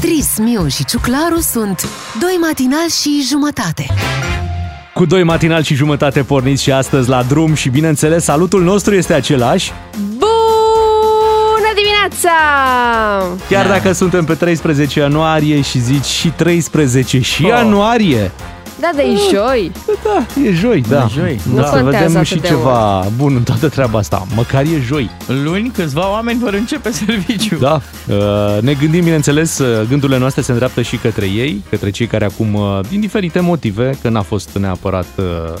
Beatrice, Miu și Ciuclaru sunt doi matinali și jumătate. Cu doi matinali și jumătate porniți și astăzi la drum și, bineînțeles, salutul nostru este același. Bună dimineața! Chiar dacă suntem pe 13 ianuarie și zici și 13 și ianuarie... Da, dar e joi. Da, e joi, da. E joi. Da. Să vedem și ceva bun în toată treaba asta. Măcar e joi. Luni, câțiva oameni vor începe serviciu. Da. Ne gândim, bineînțeles, gândurile noastre se îndreaptă și către ei, către cei care acum, din diferite motive, că n-a fost neapărat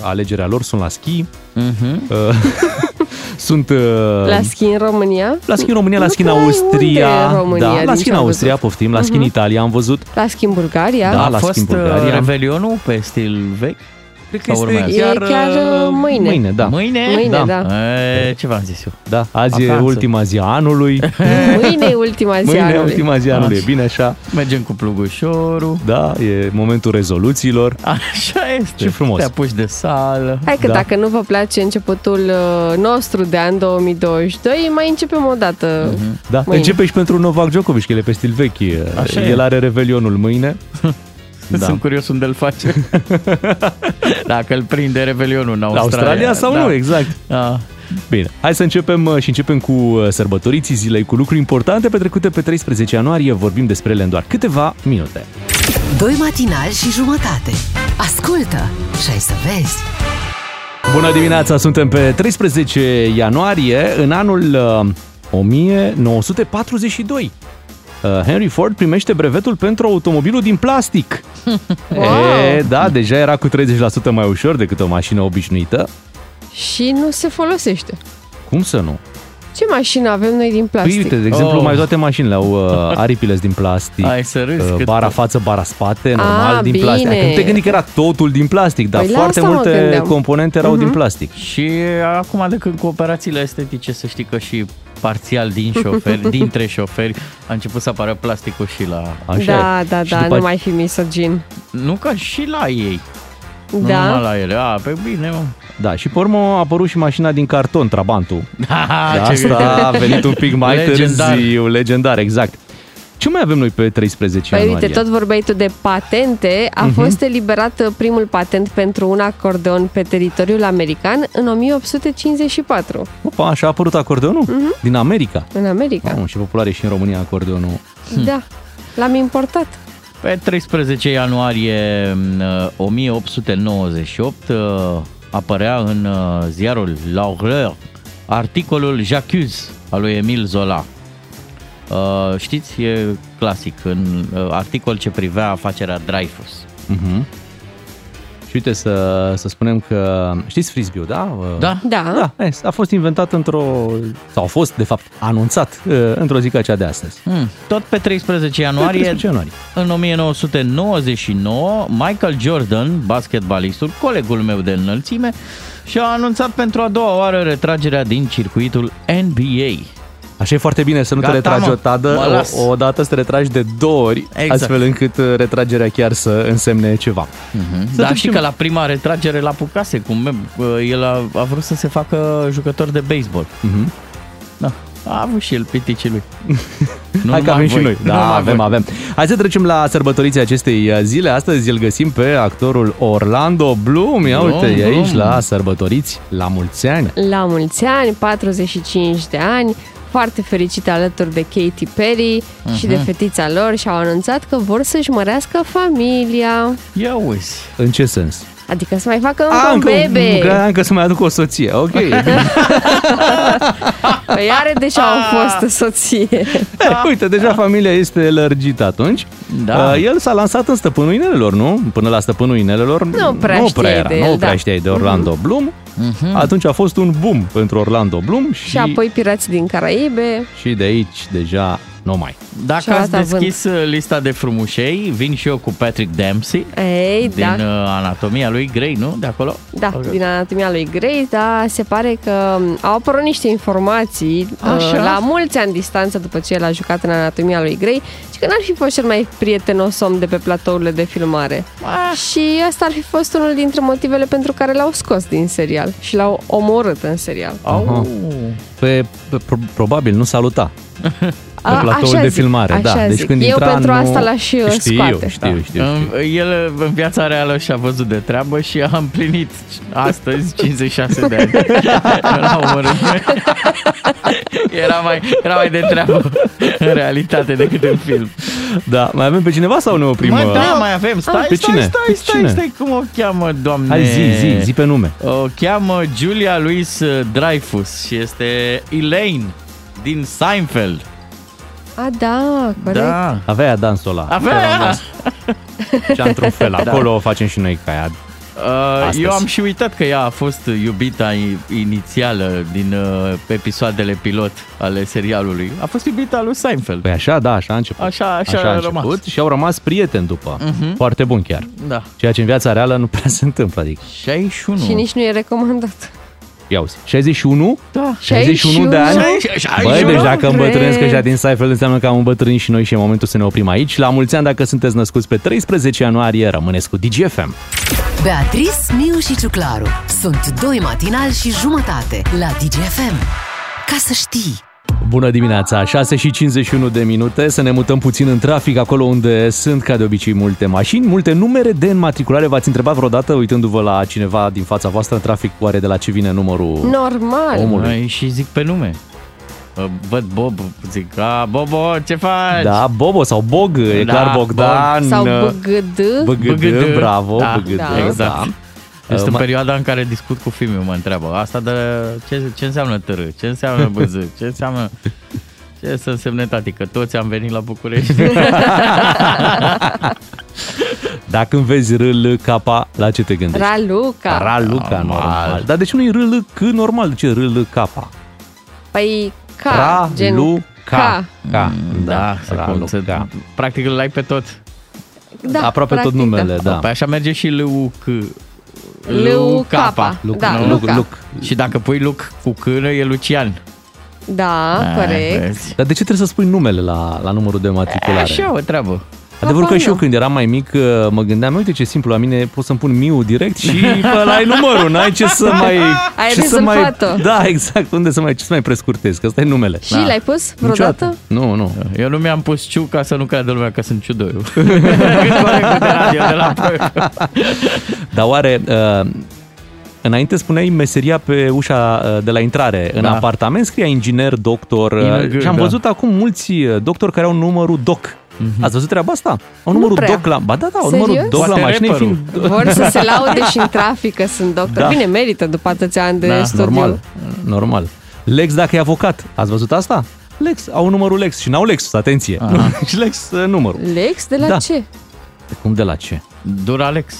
alegerea lor, sunt la schi. Sunt... La schi în România? La schi în România, la schi în Austria. România, da, la schi în Austria, poftim, la schi în Italia am văzut. La schi în Bulgaria. Da, la schi în Bulgaria. Revelionul pe stil vechi? Cred că este chiar mâine. Mâine, da. Mâine, da. Ce v-am zis eu? Da, azi e ultima zi a anului. Mâine e ultima zi a anului. Mâine e ultima zi a anului, bine așa. Mergem cu plugușorul. Da, e momentul rezoluțiilor. Așa este. Ce frumos. Te apuci de sală. Hai că dacă nu vă place începutul nostru de an 2022, mai începem o dată. Da, începe și pentru Novak Djokovic, că el e pe stil vechi. El are revelionul mâine. Da. Sunt curios unde îl face. Dacă îl prinde revelionul în Australia sau da. Nu, exact. Da. Bine, hai să începem și începem cu sărbătoriții zilei, cu lucruri importante petrecute pe 13 ianuarie. Vorbim despre ele în doar câteva minute. Doi matinali și jumătate. Ascultă și ai să vezi. Bună dimineața, suntem pe 13 ianuarie în anul 1942. Henry Ford primește brevetul pentru automobilul din plastic. Wow. Da, deja era cu 30% mai ușor decât o mașină obișnuită. Și nu se folosește. Cum să nu? Ce mașină avem noi din plastic? Păi, uite, de exemplu, mai toate mașinile au aripile din plastic. Hai să râzi, bara față, bara spate, normal, din bine. Plastic. Când te gândi că era totul din plastic, dar foarte multe componente erau din plastic. Și acum, de când cu operațiile estetice, să știi că și parțial dintre șoferi a început să apară plasticul și la... Așa. Da, nu mai fi misogin. Nu, ca și la ei. Da. Nu numai la ele. Păi bine, mă. Da, și pe urmă a apărut și mașina din carton, Trabantul. Asta a venit un pic mai târziu, legendar, exact. Ce mai avem noi pe 13 ianuarie? Uite, tot vorbeai tu de patente. A fost eliberat primul patent pentru un acordeon pe teritoriul american în 1854. Opa, așa a apărut acordeonul? Din America? În America. Mamă, ce popular e și în România acordeonul. Da, l-am importat. Pe 13 ianuarie 1898 apărea în ziarul L'Horreur articolul J'accuse al lui Emil Zola. Știți, e clasic, în articol ce privea afacerea Dreyfus. Și uite, să spunem că știți frisbee-ul, da? Da. A fost inventat sau a fost, de fapt, anunțat într-o zi ca cea de astăzi. Tot pe 13 ianuarie. În 1999, Michael Jordan, basketbalistul, colegul meu de înălțime, și-a anunțat pentru a doua oară retragerea din circuitul NBA. Așa e foarte bine, să nu te retragi o tadă, o dată să te retragi de două ori, astfel încât retragerea chiar să însemne ceva. Dar știi că la prima retragere l-a apucase, el a vrut să se facă jucător de baseball. Da. A avut și el piticii lui. Hai că avem și noi. Da, avem. Hai să trecem la sărbătoriții acestei zile. Astăzi îl găsim pe actorul Orlando Bloom. Ia uite, e aici la sărbătoriți. La mulți ani. 45 de ani. Foarte fericită alături de Katy Perry și de fetița lor, și au anunțat că vor să-și mărească familia. Ia uzi! În ce sens? Adică să mai facă încă un bebe. Încă să mai aduc o soție, ok. Păi are deja o fostă soție. Uite, deja familia este lărgită atunci. Da. El s-a lansat în Stăpânul Inelelor, nu? Până la Stăpânul Inelelor nu prea știai de Orlando Bloom. Atunci a fost un boom pentru Orlando Bloom. Și apoi Pirații din Caraibe. Și de aici deja nu mai. Dacă ați deschis lista de frumușei, vin și eu cu Patrick Dempsey. Din Anatomia lui Grey, nu? De acolo? Da, din Anatomia lui Grey. Dar se pare că au apărut niște informații la mulți ani distanță după ce el a jucat în Anatomia lui Grey, și că n-ar fi fost cel mai prietenos om de pe platourile de filmare. Și asta ar fi fost unul dintre motivele pentru care l-au scos din serial și l-au omorât în serial. Probabil nu saluta. Pe platoul așa de filmare, zic, da. Deci când eu intra, pentru asta l-aș scoate. Știu. El în viața reală și-a văzut de treabă și a împlinit astăzi 56 de ani. La umărul meu. Era mai de treabă în realitate decât în film. Da, mai avem pe cineva sau ne oprim? Da, mai avem. Stai, cum o cheamă, doamne? Hai, zi pe nume. O cheamă Julia Louis Dreyfus și este Elaine din Seinfeld. A, da, corect. Da. Avea dansul ăla. Și într-un fel, acolo o facem și noi ca ea. Eu am și uitat că ea a fost iubita inițială din episoadele pilot ale serialului. A fost iubita lui Seinfeld. Păi așa, da, așa a început. Așa a rămas. Și au rămas prieteni după. Uh-huh. Foarte bun chiar. Da. Ceea ce în viața reală nu prea se întâmplă. Adică. 61. Și nici nu e recomandat. Ia uzi, 61? Da. 61 de ani? Băi, deci dacă îmbătrânesc ăștia din Seinfeld, înseamnă că am îmbătrânit și noi și e momentul să ne oprim aici. La mulți ani dacă sunteți născuți pe 13 ianuarie, rămâneți cu DGFM. Beatrice, Miu și Ciuclaru sunt 2 matinali și jumătate la DGFM. Ca să știi! Bună dimineața, 6:51 de minute, să ne mutăm puțin în trafic, acolo unde sunt ca de obicei multe mașini, multe numere de înmatriculare. V-ați întrebat vreodată, uitându-vă la cineva din fața voastră în trafic, oare de la ce vine numărul omului? Normal. Și zic pe nume. Văd Bob, zic, Bobo, ce faci? Da, Bobo sau Bog, e clar Bogdan. Sau Băgăd, bravo, Băgăd, exact. Este perioada în care discut cu fiul meu, mă întreabă. Asta de ce înseamnă târâ? Ce înseamnă băză? Ce înseamnă... Ce să însemne, tati, că toți am venit la București? Dacă îmi vezi RLK, la ce te gândești? Raluca, normal. Dar de ce nu-i RLK normal? De ce RLK? Păi, K, genul K. Da, Raluca. Practic îl ai pe tot. Da, aproape tot numele, da. Păi așa merge și LUC. Luca. Și dacă pui Luc cu cână, e Lucian. Da, corect. Vezi. Dar de ce trebuie să spui numele la numărul de matriculare? Așa o treabă. Adevărul că și eu când eram mai mic mă gândeam, uite ce simplu, la mine pot să-mi pun Miu direct și ăla ai numărul, n-ai ce să mai... Ai rezolvat-o. Da, exact, unde să mai, ce să mai prescurtezi, că ăsta e numele. Și l-ai pus vreodată? Niciodată. Nu. Eu nu mi-am pus Ciu ca să nu cadă lumea că sunt ciudoiu. Dar oare... Înainte spuneai meseria pe ușa de la intrare. În apartament scria inginer, doctor. Și am văzut acum mulți doctori care au numărul doc. Mm-hmm. Ați văzut treaba asta? Au numărul doc la... Ba da, au numărul doc la mașină. Vor să se laude și în trafic că sunt doctor. Da. Bine, merită după atâția ani de studiu. Normal. Lex dacă e avocat. Ați văzut asta? Lex, au numărul Lex și n-au Lexus, atenție. Și Lex numărul. Lex de la ce? Cum de la ce? Duralex.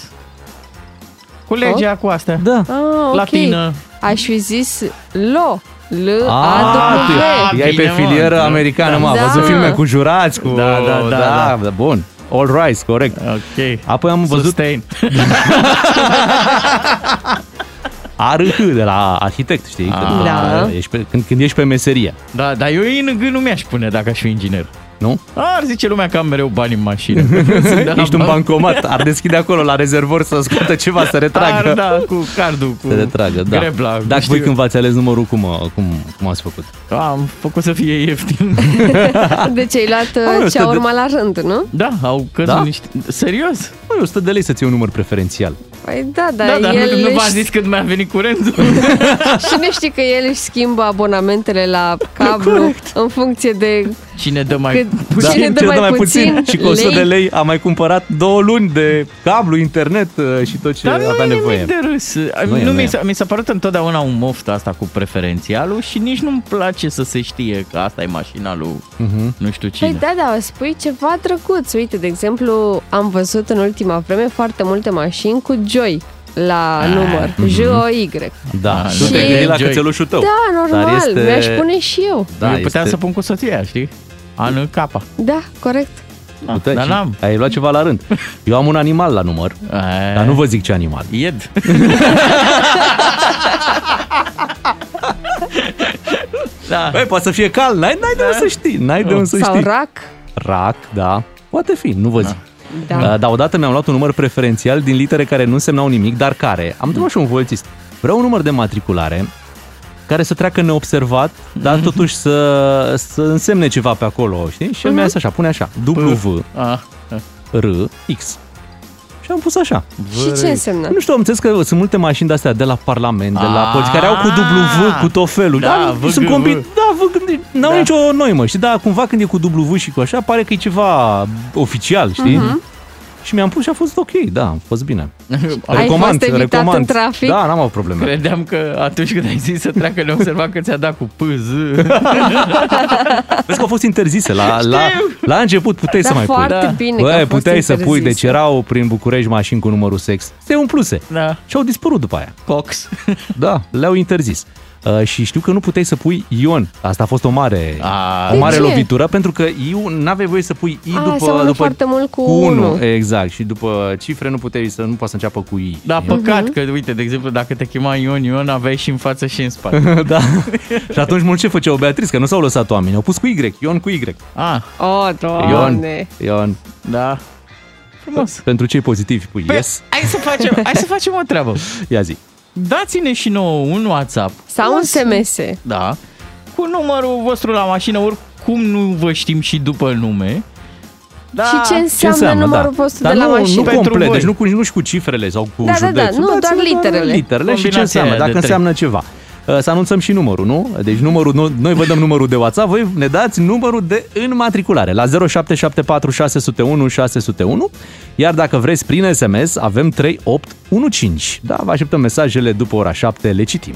Cu legea, cu astea. Da. Okay. Latină. Aș fi zis lo. L-A-W. Ai pe filieră americană, văzut filme cu jurați, cu... Da. Bun. All rise, corect. Ok. Apoi am văzut... Sustain. ARH de la arhitect, știi? Da. Când ești pe meserie. Da, dar eu ING nu mi-aș pune dacă aș fi inginer. Nu? Ar zice lumea că am mereu bani în mașină. Ești un bancomat, ar deschide acolo la rezervor să scoată ceva, să retragă. Da, cu cardul, cu retragă, da. Grebla. Dacă voi când v-ați ales numărul, cum ați făcut? Am făcut să fie ieftin. Deci ai luat ce a urmat la rând, nu? Da, au căzut niște... Serios? Măi, 100 de lei să-ți iei un număr preferențial. Păi da, el... Nu v-am zis când mi-a venit curentul. Și nu știi că el își schimbă abonamentele la cablu în funcție de... Cine dă mai puțin? Cine dă mai puțin? Și cu 100 de lei a mai cumpărat 2 luni de cablu, internet și tot ce avea nevoie. Dar nu e nimic de râs. Mi s-a părut întotdeauna un moft asta cu preferențialul și nici nu-mi place să se știe că asta e mașina lui nu știu cine. Păi da, spui ceva drăguț. Uite, de exemplu, am văzut în ultima vreme foarte multe mașini cu Joy la număr. J-O-Y. Da, și tu te gândeai la cățelușul tău. Da, normal, este... mi-aș pune și eu. Da, eu puteam să pun cu soția, știi? Anul K. Da, corect. Dar n-am. Ai luat ceva la rând. Eu am un animal la număr, dar nu vă zic ce animal. Ied. Da. Băi, poate să fie cal, n-ai de unde să știi. Sau rac. Rac, da. Poate fi, nu vă zic. Da. Dar odată mi-am luat un număr preferențial din litere care nu însemnau nimic, dar care. Am întrebat și un polițist. Vreau un număr de matriculare care să treacă neobservat, dar totuși să însemne ceva pe acolo, știi? Și el mi-a zis așa, pune așa, W, R, X. Și am pus așa. Și ce înseamnă? Nu știu, am înțeles că sunt multe mașini de-astea de la Parlament, de la poliție, care au cu W, cu tot felul. Da, sunt combinați. Da, n-au nicio noimă, știi? Dar cumva când e cu W și cu așa, pare că e ceva oficial, știi? Și mi-am pus și a fost ok, da, a fost bine. Ai fost evitat în trafic? Da, n-am avut probleme. Credeam că atunci când ai zis să treacă, le-am observat că ți-a dat cu pâz. Vezi că au fost interzise. La început puteai să mai pui. Foarte bine că puteai să pui, deci erau prin București mașini cu numărul sex. Se umpluse. Da. Și au dispărut după aia. Cox. Da, le-au interzis. Și știu că nu puteai să pui Ion. Asta a fost o mare lovitură, pentru că Ion n-aveai voie să pui I după foarte mult cu 1. Exact, și după cifre nu poate să înceapă cu I. Da, păcat că, uite, de exemplu, dacă te chema Ion, aveai și în față și în spate. Da. Și atunci mulți ce făceau, Beatrice, că nu s-au lăsat oamenii, au pus cu Y, Ion cu Y. Ion. Da. Frumos. Pentru cei pozitivi pui yes. Hai să facem o treabă. Ia zi. Dați-ne și nouă un WhatsApp sau un SMS. Da. Cu numărul vostru la mașină, oricum nu vă știm și după nume. Da. Și ce înseamnă numărul vostru de la mașină? Nu complet, deci nu și cu cifrele sau cu județul. Da, nu, doar literele. Literele și ce înseamnă, dacă înseamnă ceva. Să anunțăm și numărul, nu? Deci numărul, noi vă dăm numărul de WhatsApp, voi ne dați numărul de înmatriculare la 0774 601 601. Iar dacă vreți prin SMS, avem 3815. Da, vă așteptăm mesajele după ora 7, le citim.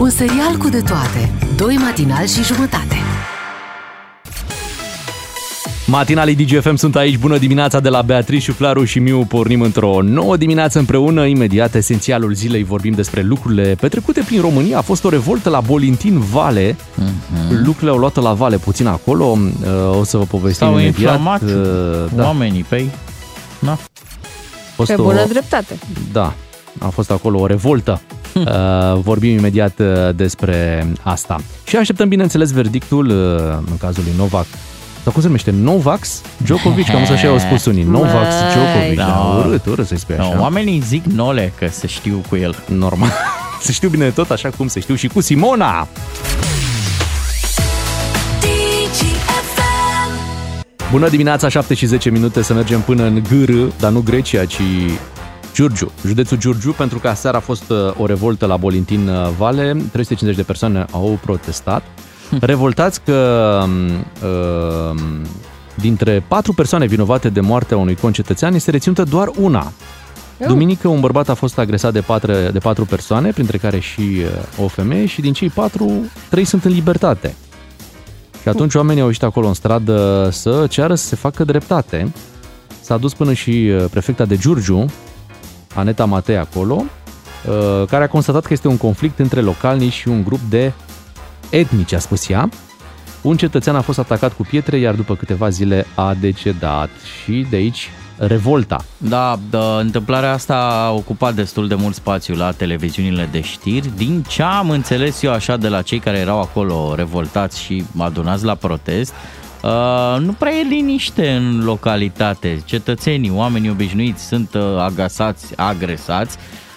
Un serial cu de toate, 2 matinali și jumătate. Matinalii DGFM sunt aici, bună dimineața de la Beatrice, Flaru și Miu, pornim într-o nouă dimineață împreună, imediat esențialul zilei, vorbim despre lucrurile petrecute prin România, a fost o revoltă la Bolintin Vale, lucrurile au luat-o la vale puțin acolo, o să vă povestim imediat. S-au inflamat oamenii pe ei, da. Pe bună dreptate. Da, a fost acolo o revoltă. Vorbim imediat despre asta. Și așteptăm, bineînțeles, verdictul în cazul lui Novak. Dar cum se numește? Novak Djokovic, cam să așa au spus unii. Novak Djokovic, da, urât să-i spui așa. Oamenii zic Nole, că se știu cu el. Normal, se știu bine tot, așa cum se știu și cu Simona. Bună dimineața, 7 și 10 minute, să mergem până în Gârâ, dar nu Grecia, ci Giurgiu, județul Giurgiu, pentru că aseară a fost o revoltă la Bolintin Vale, 350 de persoane au protestat. Revoltați că dintre 4 persoane vinovate de moartea unui concetățean este reținută doar una. Duminică, un bărbat a fost agresat de patru persoane, printre care și o femeie, și din cei 3 sunt în libertate. Și atunci oamenii au ieșit acolo în stradă să ceară să se facă dreptate. S-a dus până și prefecta de Giurgiu, Aneta Matei, acolo, care a constatat că este un conflict între localnici și un grup de etnici, a spus ea. Un cetățean a fost atacat cu pietre, iar după câteva zile a decedat. Și de aici revolta. Da, întâmplarea asta a ocupat destul de mult spațiu la televiziunile de știri. Din ce am înțeles eu așa de la cei care erau acolo revoltați și adunați la protest, nu prea e liniște în localitate. Cetățenii, oamenii obișnuiți sunt agresați.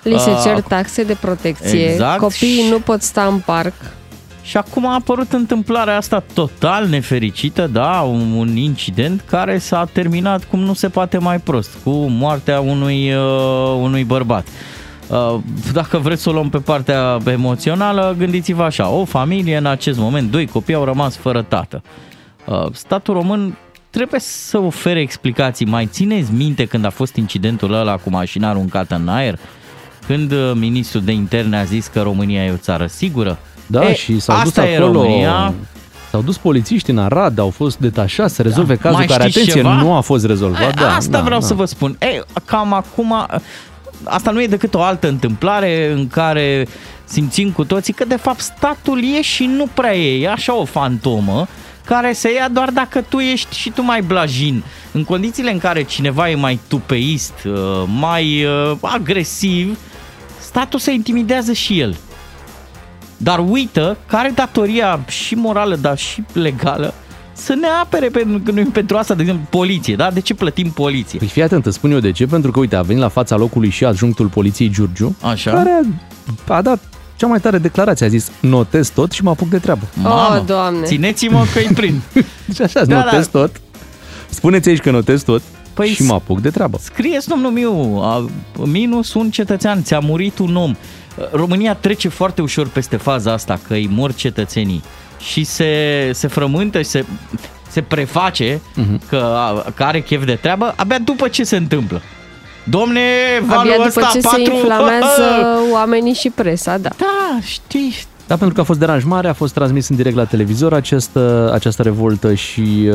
Li se cer taxe de protecție, exact. Copiii nu pot sta în parc. Și acum a apărut întâmplarea asta total nefericită, da, un incident care s-a terminat cum nu se poate mai prost, cu moartea unui bărbat. Dacă vreți să o luăm pe partea emoțională, gândiți-vă așa, o familie în acest moment, 2 copii au rămas fără tată. Statul român trebuie să ofere explicații. Mai țineți minte când a fost incidentul ăla cu mașina aruncată în aer? Când ministrul de interne a zis că România e o țară sigură? Da, și s-au dus acolo, s-au dus polițiști în Arad, au fost detașați să rezolve cazul care, atenție, nu a fost rezolvat. Vreau să vă spun. Cam acum, asta nu e decât o altă întâmplare în care simțim cu toții că de fapt statul e și nu prea e așa o fantomă care se ia doar dacă tu ești și tu mai blajin. În condițiile în care cineva e mai tupeist, mai agresiv, statul se intimidează și el. Dar uită că are datoria și morală, dar și legală, să ne apere, pentru asta, de exemplu, poliție, da? De ce plătim poliție? Păi fii atent, îți spun eu de ce, pentru că, uite, a venit la fața locului și adjunctul poliției Giurgiu, care a dat Cea mai tare declarație, a zis, notez tot și mă apuc de treabă. Mamă, oh, Doamne! Țineți-mă că-i prind. Deci așa, da, notez tot. Spuneți aici că notez tot. Păi și mă apuc de treabă. Scrieți, domnul meu, minus un cetățean, ți-a murit un om. România trece foarte ușor peste faza asta, că îi mor cetățenii. Și se frământă și se preface că are chef de treabă abia după ce se întâmplă. Domne, valul abia ăsta, după ce se inflamează oamenii și presa, da. Da, știi. Da, pentru că a fost deranj mare, a fost transmis în direct la televizor această revoltă și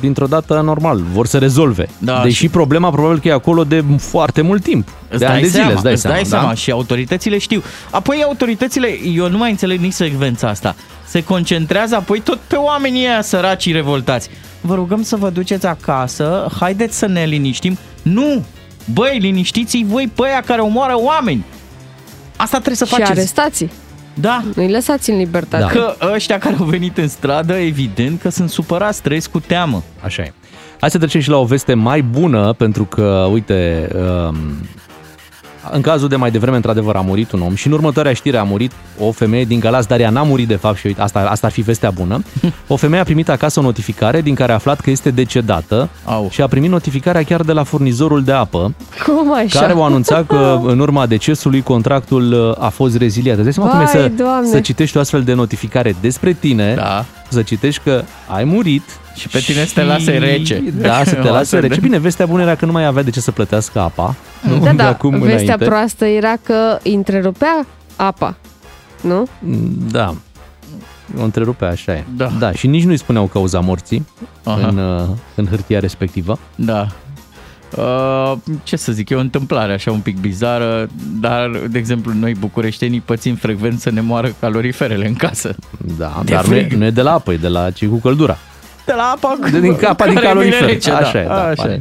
dintr-o dată, normal, vor să rezolve. Da, deși problema probabil că e acolo de foarte mult timp, de ani de zile, îți dai seama. Îți dai seama, da? Și autoritățile știu. Apoi autoritățile, eu nu mai înțeleg nici secvența asta, se concentrează apoi tot pe oamenii ăia săracii revoltați. Vă rugăm să vă duceți acasă, haideți să ne liniștim. Nu! Băi, liniștiți-i voi pe aia care omoară oameni. Asta trebuie să faceți. Și arestați-i. Da. Nu-i lăsați în libertate. Da. Că ăștia care au venit în stradă, evident că sunt supărați, trăiesc cu teamă. Așa e. Hai să trecem și la o veste mai bună, pentru că, uite, în cazul de mai devreme, într-adevăr, a murit un om și în următoarea știre a murit o femeie din Galați, dar ea n-a murit, de fapt, și uite, asta ar fi vestea bună. O femeie a primit acasă o notificare din care a aflat că este decedată. Au. Și a primit notificarea chiar de la furnizorul de apă. Cum așa? Care o anunța că în urma decesului contractul a fost reziliat. Îți dai seama cum e să citești o astfel de notificare despre tine, da. Să citești că ai murit. Și pe tine să te lase rece. Da, să te lase rece. Bine, vestea bună era că nu mai avea de ce să plătească apa. Nu? Da, da, acum vestea înainte. Proastă era că întrerupea apa, nu? Da, o întrerupea, așa e. Da, da. Și nici nu-i spuneau cauza morții în hârtia respectivă. Da. Ce să zic, e o întâmplare așa un pic bizară, dar, de exemplu, noi bucureștenii pățim frecvent să ne moară caloriferele în casă. Da, dar nu e de la apă, e de la cei cu căldura. De la apa din calorifer. Rece, așa e, da, așa e.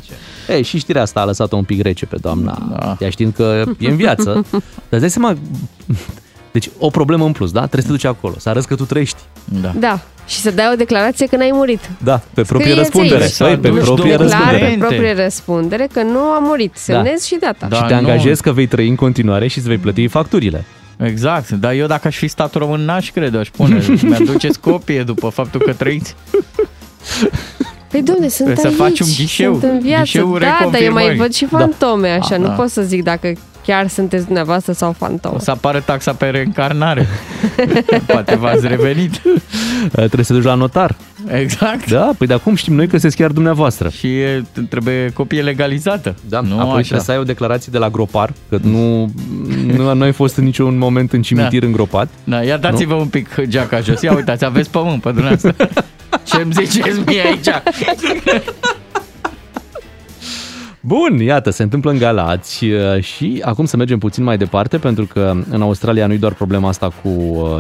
Ei, și știrea asta a lăsat-o un pic rece pe doamna, da. Ea știind că e în viață. Dar îți dai seama, deci o problemă în plus, da? Trebuie să te duci acolo, să arăți că tu trăiești. Da. Da. Și să dai o declarație că n-ai murit. Da, pe proprie răspundere. Păi, pe proprie răspundere. Pe proprie răspundere că nu a murit. Semnezi și data. Da, și te angajezi că vei trăi în continuare și îți vei plăti facturile. Exact, dar eu dacă aș fi stat român, n-aș crede, aș pune, mi-aduceți copie după faptul că trăiți. Păi Doamne, sunt aici, să faci un ghișeu, sunt în viață, da, dar eu mai văd și fantome, da. Așa, nu pot să zic dacă chiar sunteți dumneavoastră sau fantome. O să apară taxa pe reîncarnare, poate v-ați revenit. Trebuie să duci la notar. Exact. Da, păi de acum știm noi că sunteți chiar dumneavoastră. Și trebuie copie legalizată. Da, nu, apoi așa. Trebuie să ai o declarație de la gropar, că nu ai fost în niciun moment în cimitir îngropat. Da, ia dați-vă un pic geaca jos, ia uitați, aveți pământ pe dumneavoastră. Ce-mi ziceți mie aici? Bun, iată, se întâmplă în Galați și acum să mergem puțin mai departe, pentru că în Australia nu-i doar problema asta cu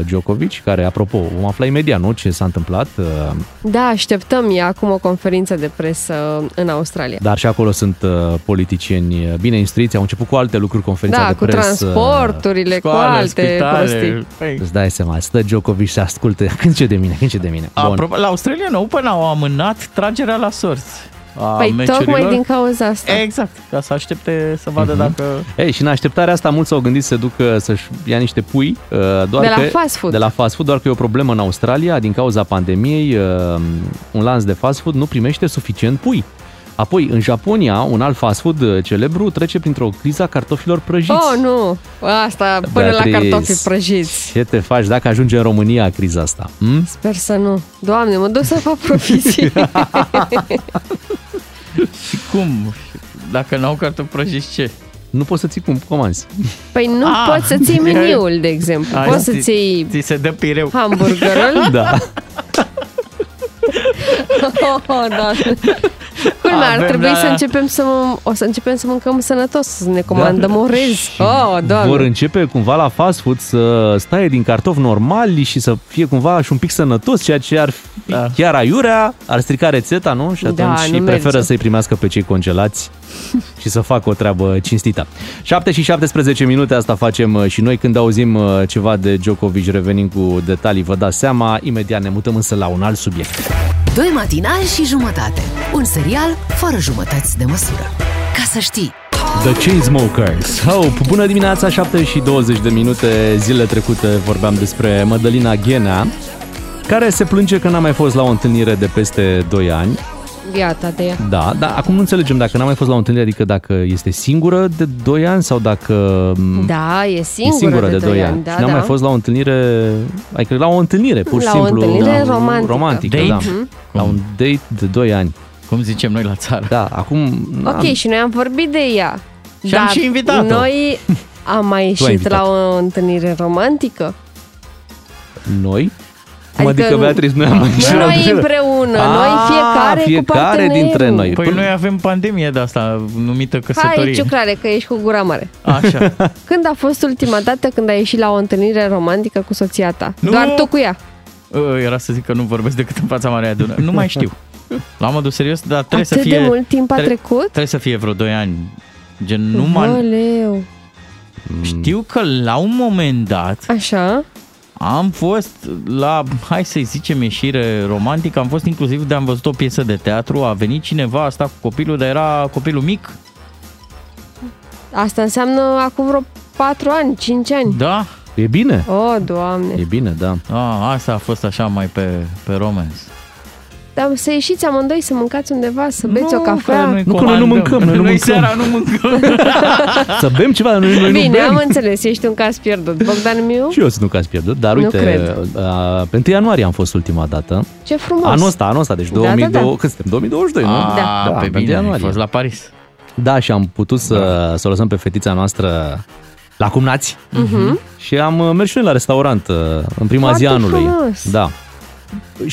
Djokovic, care, apropo, vom afla imediat, nu, ce s-a întâmplat. Da, așteptăm acum o conferință de presă în Australia. Dar și acolo sunt politicieni bine instruiți, au început cu alte lucruri conferința de presă. Da, cu transporturile, școală, cu alte spitale, prostii. Îți dai seama, stă Djokovic și ascultă, când ce de mine. Apropo, la Australian Open au amânat tragerea la sorți. Păi tocmai din cauza asta. Exact, ca să aștepte să vadă dacă... Ei, și în așteptarea asta mulți s-au gândit să se ducă să-și ia niște pui de la fast food, doar că e o problemă în Australia. Din cauza pandemiei, un lanț de fast food nu primește suficient pui. Apoi, în Japonia, un alt fast food celebru trece printr-o criză a cartofilor prăjiți. Oh, nu! Asta, până Beatriz, la cartofi prăjiți. Ce te faci dacă ajunge în România criza asta? Sper să nu. Doamne, mă duc să fac provizii. Și cum? Dacă n-au cartofi prăjiți, ce? Nu poți să ții cum comanzi. Păi nu poți să ții meniul, de exemplu. Poți să ții... Ți se dă pireu. Hamburgerul. Da. Oh, da. Culmea, ar trebui să începem să mâncăm sănătos, să ne comandăm orez. Vor începe cumva la fast food să staie din cartofi normali și să fie cumva și un pic sănătos, ceea ce ar fi chiar aiurea, ar strica rețeta, nu? Și atunci preferă să-i primească pe cei congelați și să facă o treabă cinstită. 7 și 17 minute, asta facem și noi. Când auzim ceva de Djokovic, revenim cu detalii, vă dați seama. Imediat ne mutăm însă la un alt subiect. 2 matinali și jumătate. Un serial fără jumătăți de măsură. Ca să știi. The Chainsmokers, Hope. Bună dimineața, 7 și 20 de minute. Zilele trecute vorbeam despre Madalina Ghenea, care se plânge că n-a mai fost la o întâlnire de peste 2 ani. Viața de ea. Da, dar acum nu înțelegem dacă n-a mai fost la o întâlnire, adică dacă este singură de 2 ani sau dacă... Da, e singură de 2 ani. Da, n-a mai fost la o întâlnire, adică la o întâlnire, pur și simplu. La o întâlnire romantică. Date? Da. La un date de 2 ani. Cum zicem noi la țară. Da, acum... Ok, și noi am vorbit de ea. Și am și invitat-o. Noi am mai ieșit la o întâlnire romantică. Noi? Adică Beatriz, noi am mai ieșit. Noi împreună, noi fiecare cu dintre noi. Păi noi avem pandemie de asta numită căsătorie. Hai, ciucrare, că ești cu gura mare. Așa. Când a fost ultima dată când ai ieșit la o întâlnire romantică cu soția ta? Nu. Doar tu cu ea. Era să zic că nu vorbesc decât în fața mare adună. Nu mai știu. L-am adus serios, dar trebuie să fie... Atât de mult timp a trecut? Trebuie să fie vreo 2 ani. Gen, Valeu. Știu că la un moment dat... Așa... Am fost la, hai să-i zicem, ieșire romantică, am fost inclusiv de am văzut o piesă de teatru, a venit cineva, a stat cu copilul, dar era copilul mic. Asta înseamnă acum vreo 4 ani, 5 ani. Da. E bine. Oh, Doamne. E bine, da. Asta a fost așa mai pe romans. Dar să ieșiți amândoi, să mâncați undeva, să beți o cafea. Noi nu mâncăm, noi seara nu mâncăm. Să bem ceva, noi nu bem. Bine, am înțeles, ești un caz pierdut. Bogdan Miu? Și eu sunt un caz pierdut, dar uite, pe 1 ianuarie am fost ultima dată. Ce frumos! Anul ăsta, deci 2022, cât suntem? 2022, nu? Da, pe 1 ianuarie. Ai fost la Paris. Da, și am putut să o lăsăm pe fetița noastră la cumnați. Și am mers și noi la restaurant în prima zi anului. Da.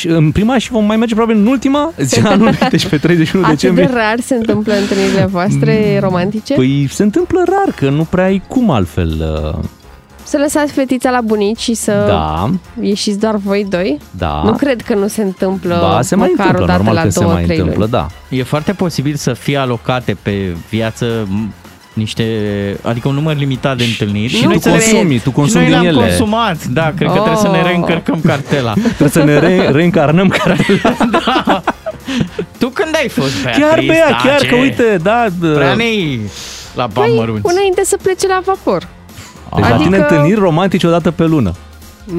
În prima și vom mai merge probabil în ultima zi anului, deci pe 31 decembrie. Atât de rar se întâmplă întâlnirile voastre romantice? Păi se întâmplă rar, că nu prea ai cum altfel. Să lăsați fetița la bunici și să ieșiți doar voi doi? Da. Nu cred că nu se întâmplă, se mai întâmplă, normal la că se mai întâmplă, da. E foarte posibil să fie alocate pe viață niște, adică un număr limitat de întâlniri și noi tu consumi din ele. Și noi l-am consumat, cred că trebuie să ne reîncărcăm cartela. Trebuie să ne reîncarnăm cartela. Da. Tu când ai fost pe Chiar că uite, Preanei la bani mărunți. Păi, înainte să plece la vapor. Deci la tine întâlniri romantice o dată pe lună.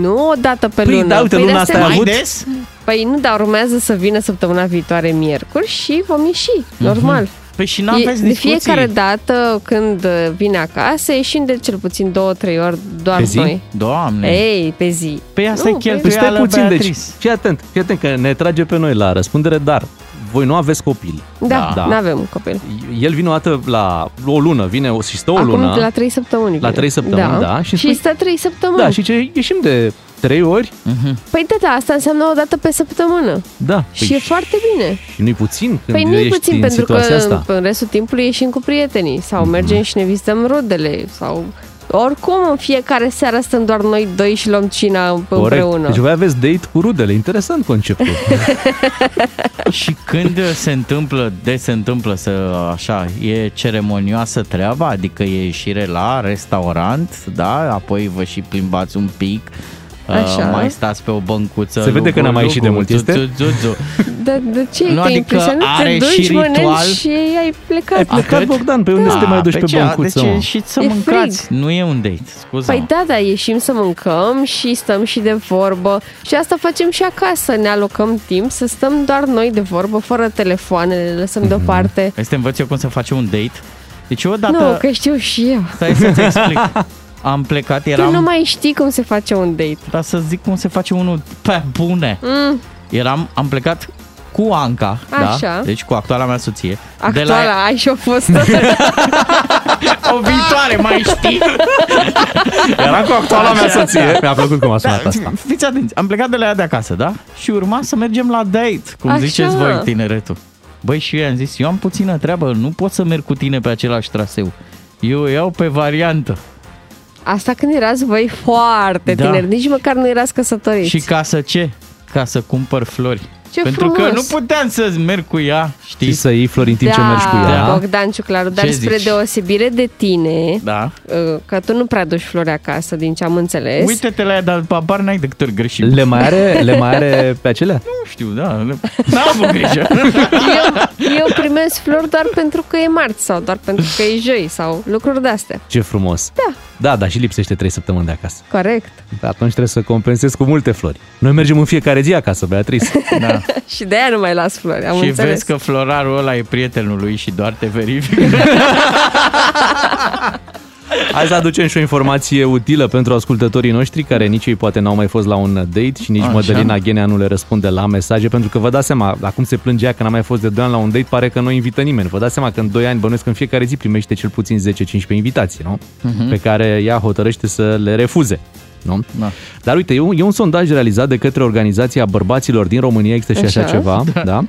Nu o dată pe lună. Da, uite, luna asta ai avut? Des? Păi nu, dar urmează să vină săptămâna viitoare miercuri și vom ieși, normal. Păi și n-aveți discuții. De fiecare dată când vine acasă, ieșim de cel puțin 2-3 ori doar noi. Doamne! Ei, pe zi. Păi asta e cheltuială, Beatriz. Deci, fii atent că ne trage pe noi la răspundere, dar voi nu aveți copil. Da. N-avem copil. El vine o dată la o lună, vine și stă o lună. Acum la 3 săptămâni. La 3 săptămâni, da. Și stă 3 săptămâni. Da, și ce ieșim de 3 ori. Păi asta înseamnă o dată pe săptămână. Da. Și e foarte bine. Și nu-i puțin când ești în situația asta. Pentru că în restul timpului ieșim cu prietenii sau mergem și ne vizităm rudele sau... Oricum, în fiecare seară stăm doar noi doi și luăm cina împreună. Deci voi aveți date cu rudele. Interesant conceptul. Și când se întâmplă să așa, e ceremonioasă treaba, adică e ieșire la restaurant, apoi vă și plimbați un pic. Așa. Mai stați pe o băncuță. Se vede că n-am mai ieșit de mult. Este? Dar de ce te impresionat? Te duci, mănânci și ai plecat. Ai plecat, Bogdan, pe unde să te mai duci pe băncuță? Deci ieșiți să mâncați, nu e un date. Scuza-mă. Păi ieșim să mâncăm și stăm și de vorbă. Și asta facem și acasă, ne alocăm timp să stăm doar noi de vorbă, fără telefoanele, le lăsăm deoparte. Hai să te învăț eu cum să faci un date. Deci odată... Nu, că știu și eu. Stai să-ți explic. Am plecat, eram... Tu nu mai știi cum se face un date. Dar să zic cum se face unul pe bune. Am plecat cu Anca, deci cu actuala mea soție. Ai și o fostă. O viitoare, mai știi. Eram cu actuala mea soție. Mi-a plăcut cum a sunat asta. Fiți atenți, am plecat de la ea de acasă, și urma să mergem la date, cum ziceți voi, tineretul. Băi, și eu i-am zis, eu am puțină treabă, nu pot să merg cu tine pe același traseu. Eu iau pe variantă. Asta când erați voi foarte tineri, nici măcar nu erați căsătoriți. Și ca să cumpăr flori. Ce pentru frumos. Că nu puteam să merg cu ea, știi? Și să iei Florentin ce mergi cu ea. Da, Bogdan Ciuclaru, dar spre deosebire de tine, da, că tu nu prea duci flori acasă, din ce am înțeles. Uite-te la ea, dar apar n-ai de câte ori greșit. Le mai are pe acelea? Nu știu, da. N-am avut grijă. Eu primesc flori doar pentru că e marți sau doar pentru că e joi sau lucruri de-astea. Ce frumos. Da. Da, dar și lipsește 3 săptămâni de acasă. Corect. Atunci trebuie să compensezi cu multe flori. Noi mergem în fiecare zi acasă, Beatrice. Da. Și de aia nu mai las flori, am înțeles. Și vezi că florarul ăla e prietenul lui și doar te verifică. Azi aducem și o informație utilă pentru ascultătorii noștri care nici ei poate n-au mai fost la un date și nici Madalina Ghenea nu le răspunde la mesaje, pentru că vă dați seama, acum se plângea că n-a mai fost de 2 ani la un date, pare că nu invită nimeni. Vă dați seama că în 2 ani bănuiesc că în fiecare zi primește cel puțin 10-15 invitații, nu? Pe care ea hotărăște să le refuze. Nu? Da. Dar uite, e un sondaj realizat de către Organizația Bărbaților din România, există și așa ceva, da,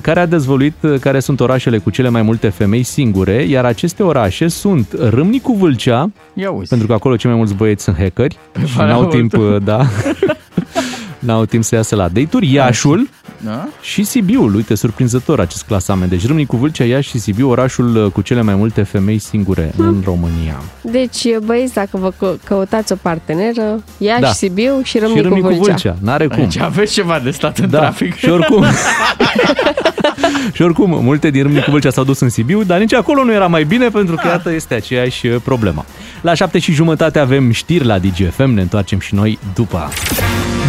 care a dezvăluit care sunt orașele cu cele mai multe femei singure, iar aceste orașe sunt Râmnicu Vâlcea, pentru că acolo cei mai mulți băieți sunt hackeri și n-au timp, da, n-au timp să iasă la date-uri, Iașul și Sibiul. Uite, surprinzător acest clasament. Deci Râmnicu Vâlcea, Iași și Sibiu, orașul cu cele mai multe femei singure în România. Deci, băieți, dacă vă căutați o parteneră, Iași, Sibiu și Râmnicu Vâlcea. N-are cum. Deci aveți ceva de stat în trafic. Și oricum, multe din Râmnicu Vâlcea s-au dus în Sibiu, dar nici acolo nu era mai bine, pentru că iată este aceeași problemă. La 7:30 avem știri la DGFM, ne întoarcem și noi după.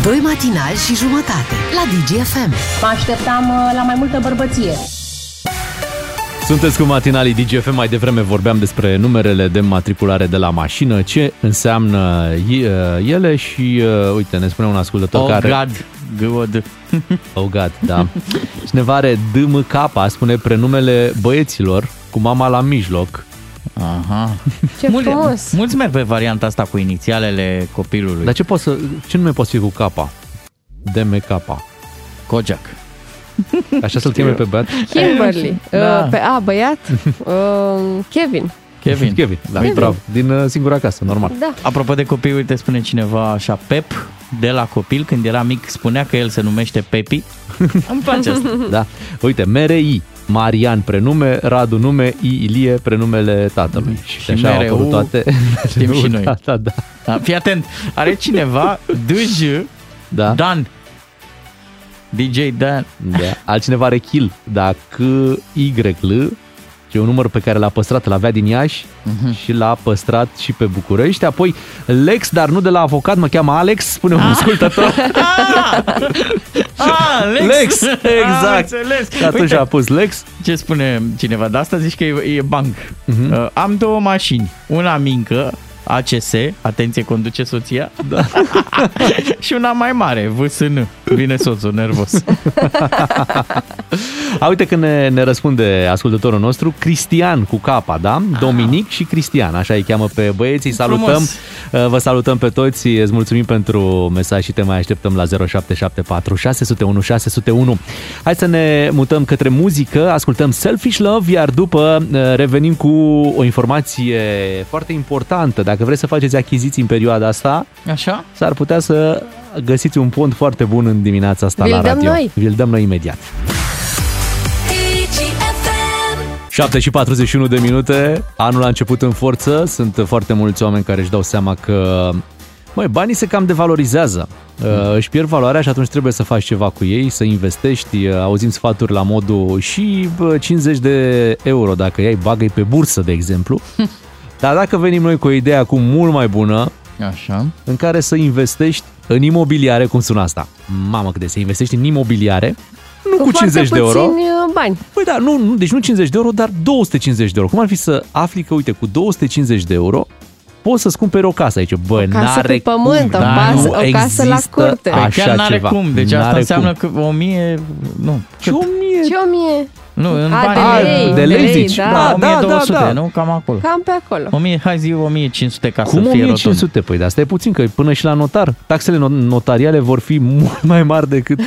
2 matinali și jumătate la DGFM. Mă așteptam la mai multă bărbăție. Sunteți cu matinalii DGFM. Mai devreme vorbeam despre numerele de matriculare de la mașină, ce înseamnă ele și uite, ne spune un ascultător Oh God, da. Cineva are DMK, spune prenumele băieților cu mama la mijloc. Aha. Ce frumos. Mulți merg pe varianta asta cu inițialele copilului. Dar ce nume poți fi cu K? DMK. Kojak. Așa să-l cheme pe băiat? Kimberly. Pe A, băiat. Kevin. Da, bravo. Din singura casă, normal. Da. Apropo de copii, uite, spune cineva așa, Pep, de la copil, când era mic, spunea că el se numește Pepi. Îmi place asta. Da. Uite, MRI. Marian prenume, Radu nume, Ilie prenumele tatălui. Și așa mereu, au apărut toate. Știm și noi. Tata, da. Da, fii atent, are cineva Dan. DJ Dan. Da. Altcineva are Kill, dar K-Y-L, e un număr pe care l-a păstrat, l-avea din Iași și l-a păstrat și pe București. Apoi Lex, dar nu de la avocat, mă cheamă Alex, spune un ascultător. Lex, exact. Și atunci a pus Lex. Ce spune cineva? De asta zici că e banc. Am două mașini, una mincă, ACS, atenție, conduce soția, și una mai mare, VSN, vine soțul nervos. Uite că ne răspunde ascultătorul nostru, Cristian cu K, da? Dominic și Cristian, așa îi cheamă pe băieții. Salutăm, vă salutăm pe toți, îți mulțumim pentru mesaj și te mai așteptăm la 0774 601 601. Hai să ne mutăm către muzică, ascultăm Selfish Love, iar după revenim cu o informație foarte importantă. Dacă vreți să faceți achiziții în perioada asta, așa, s-ar putea să găsiți un pont foarte bun în dimineața asta la radio. Vi-l dăm noi imediat. 7:41 de minute, anul a început în forță, sunt foarte mulți oameni care își dau seama că banii se cam devalorizează, își pierd valoarea și atunci trebuie să faci ceva cu ei, să investești, auzim sfaturi la modul și 50 de euro dacă iai, bagă-i pe bursă, de exemplu. Dar dacă venim noi cu o idee acum mult mai bună, așa, în care să investești în imobiliare, cum sună asta? Mamă cât de să investești în imobiliare, nu cu 50 de euro. Bani. Păi da, nu, deci nu 50 de euro, dar 250 de euro. Cum ar fi să afli că, uite, cu 250 de euro poți să-ți cumperi o casă aici. Bă, o casă pe pământ, cum, o casă la curte. Chiar n-are ceva. Cum, deci n-are asta cum. Înseamnă că 1000, nu. Ce 1000? Ce 1000? Nu, în bani de lei zici. Da, 1200, nu? Cam acolo. Cam pe acolo. 1000, hai zi 1500 ca să fie rotund. Cum 1500? Păi de asta e puțin, că până și la notar. Taxele notariale vor fi mult mai mari decât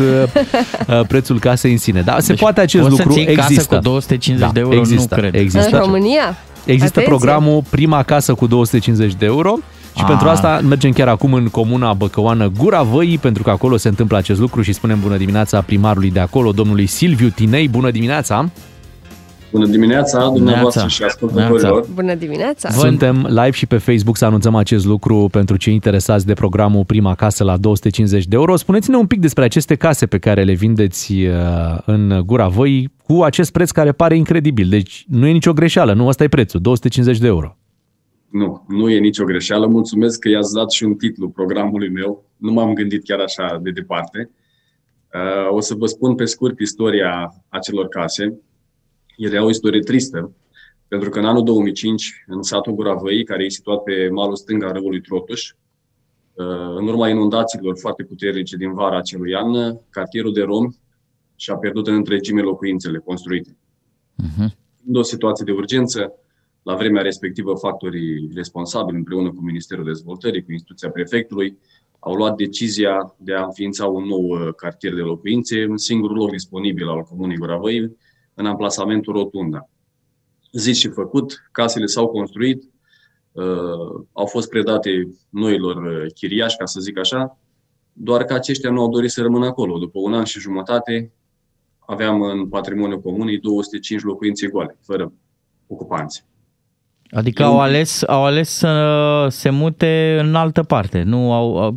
prețul casei în sine. Dar deci se poate acest lucru, există. Poți să ții casă cu 250 de euro, nu cred. Există. În România? Există programul Prima Casă cu 250 de euro. Și pentru asta mergem chiar acum în comuna băcăoană Gura Văii, pentru că acolo se întâmplă acest lucru și spunem bună dimineața primarului de acolo, domnului Silviu Tinei. Bună dimineața! Bună dimineața dumneavoastră și ascultătorilor! Bună dimineața! Suntem live și pe Facebook să anunțăm acest lucru pentru cei interesați de programul Prima Casă la 250 de euro. Spuneți-ne un pic despre aceste case pe care le vindeți în Gura Văii cu acest preț care pare incredibil. Deci nu e nicio greșeală, nu? Asta e prețul, 250 de euro. Nu, nu e nicio greșeală. Mulțumesc că i-ați dat și un titlu programului meu. Nu m-am gândit chiar așa de departe. O să vă spun pe scurt istoria acelor case. Era o istorie tristă, pentru că în anul 2005, în satul Gura Văii, care e situat pe malul stâng al râului Trotuș, în urma inundațiilor foarte puternice din vara acelui an, cartierul de romi și-a pierdut în întregime locuințele construite. În o situație de urgență, la vremea respectivă, factorii responsabili, împreună cu Ministerul Dezvoltării, cu instituția prefectului, au luat decizia de a înființa un nou cartier de locuințe, un singur loc disponibil al comunei Gura Văii, în amplasamentul Rotunda. Zis și făcut, casele s-au construit, au fost predate noilor chiriași, ca să zic așa, doar că aceștia nu au dorit să rămână acolo. După un an și jumătate, aveam în patrimoniul comunii 205 locuințe goale, fără ocupanți. Adică au ales să se mute în altă parte,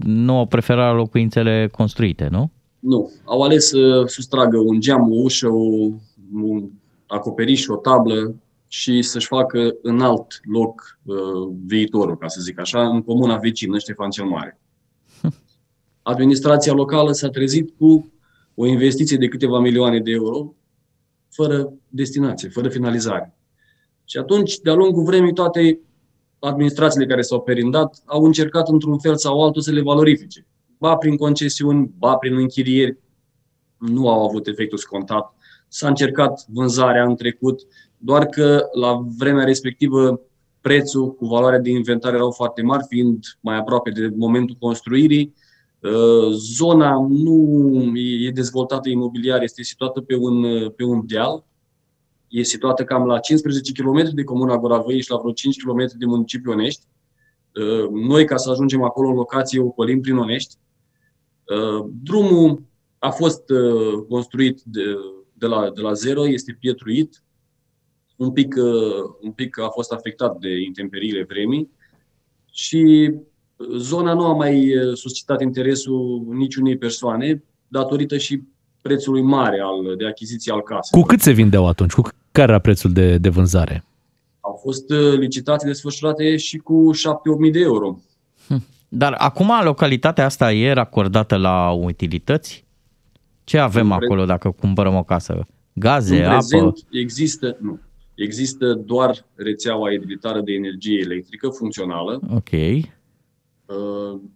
nu au preferat locuințele construite, nu? Nu, au ales să sustragă un geam, o ușă, un acoperiș, o tablă și să-și facă în alt loc viitorul, ca să zic așa, în comuna vecină, Ștefan cel Mare. Administrația locală s-a trezit cu o investiție de câteva milioane de euro, fără destinație, fără finalizare. Și atunci, de-a lungul vremii, toate administrațiile care s-au perindat au încercat într-un fel sau altul să le valorifice. Ba prin concesiuni, ba prin închirieri, nu au avut efectul scontat. S-a încercat vânzarea în trecut, doar că la vremea respectivă prețul cu valoarea de inventar erau foarte mari, fiind mai aproape de momentul construirii. Zona nu e dezvoltată imobiliar, este situată pe un deal. E situată cam la 15 km de comuna Gura Văii și la vreo 5 km de municipiul Onești. Noi, ca să ajungem acolo în locație, ocolim prin Onești. Drumul a fost construit de la zero, este pietruit, un pic a fost afectat de intemperiile vremii și zona nu a mai suscitat interesul niciunei persoane, datorită și prețului mare de achiziție al casei. Cu cât se vindeau atunci? Cu care era prețul de vânzare? Au fost licitații desfășurate și cu 7.000 de euro. Dar acum localitatea asta era acordată la utilități? Ce avem acolo dacă cumpărăm o casă? Gaze, apă? În prezent există doar rețeaua edilitară de energie electrică funcțională. Ok.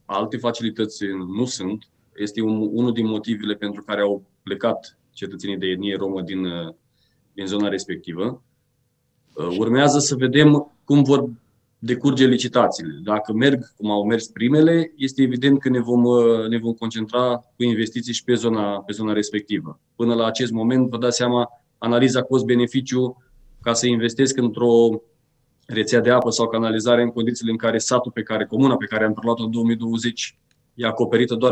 Alte facilități nu sunt. Este unul din motivele pentru care au plecat cetățenii de etnie romă din zona respectivă. Urmează să vedem cum vor decurge licitațiile. Dacă merg cum au mers primele, este evident că ne vom concentra cu investiții și pe zona respectivă. Până la acest moment, vă dați seama, analiza cost-beneficiu ca să investesc într-o rețea de apă sau canalizare în condițiile în care satul comuna pe care am preluat-o în 2020 e acoperită doar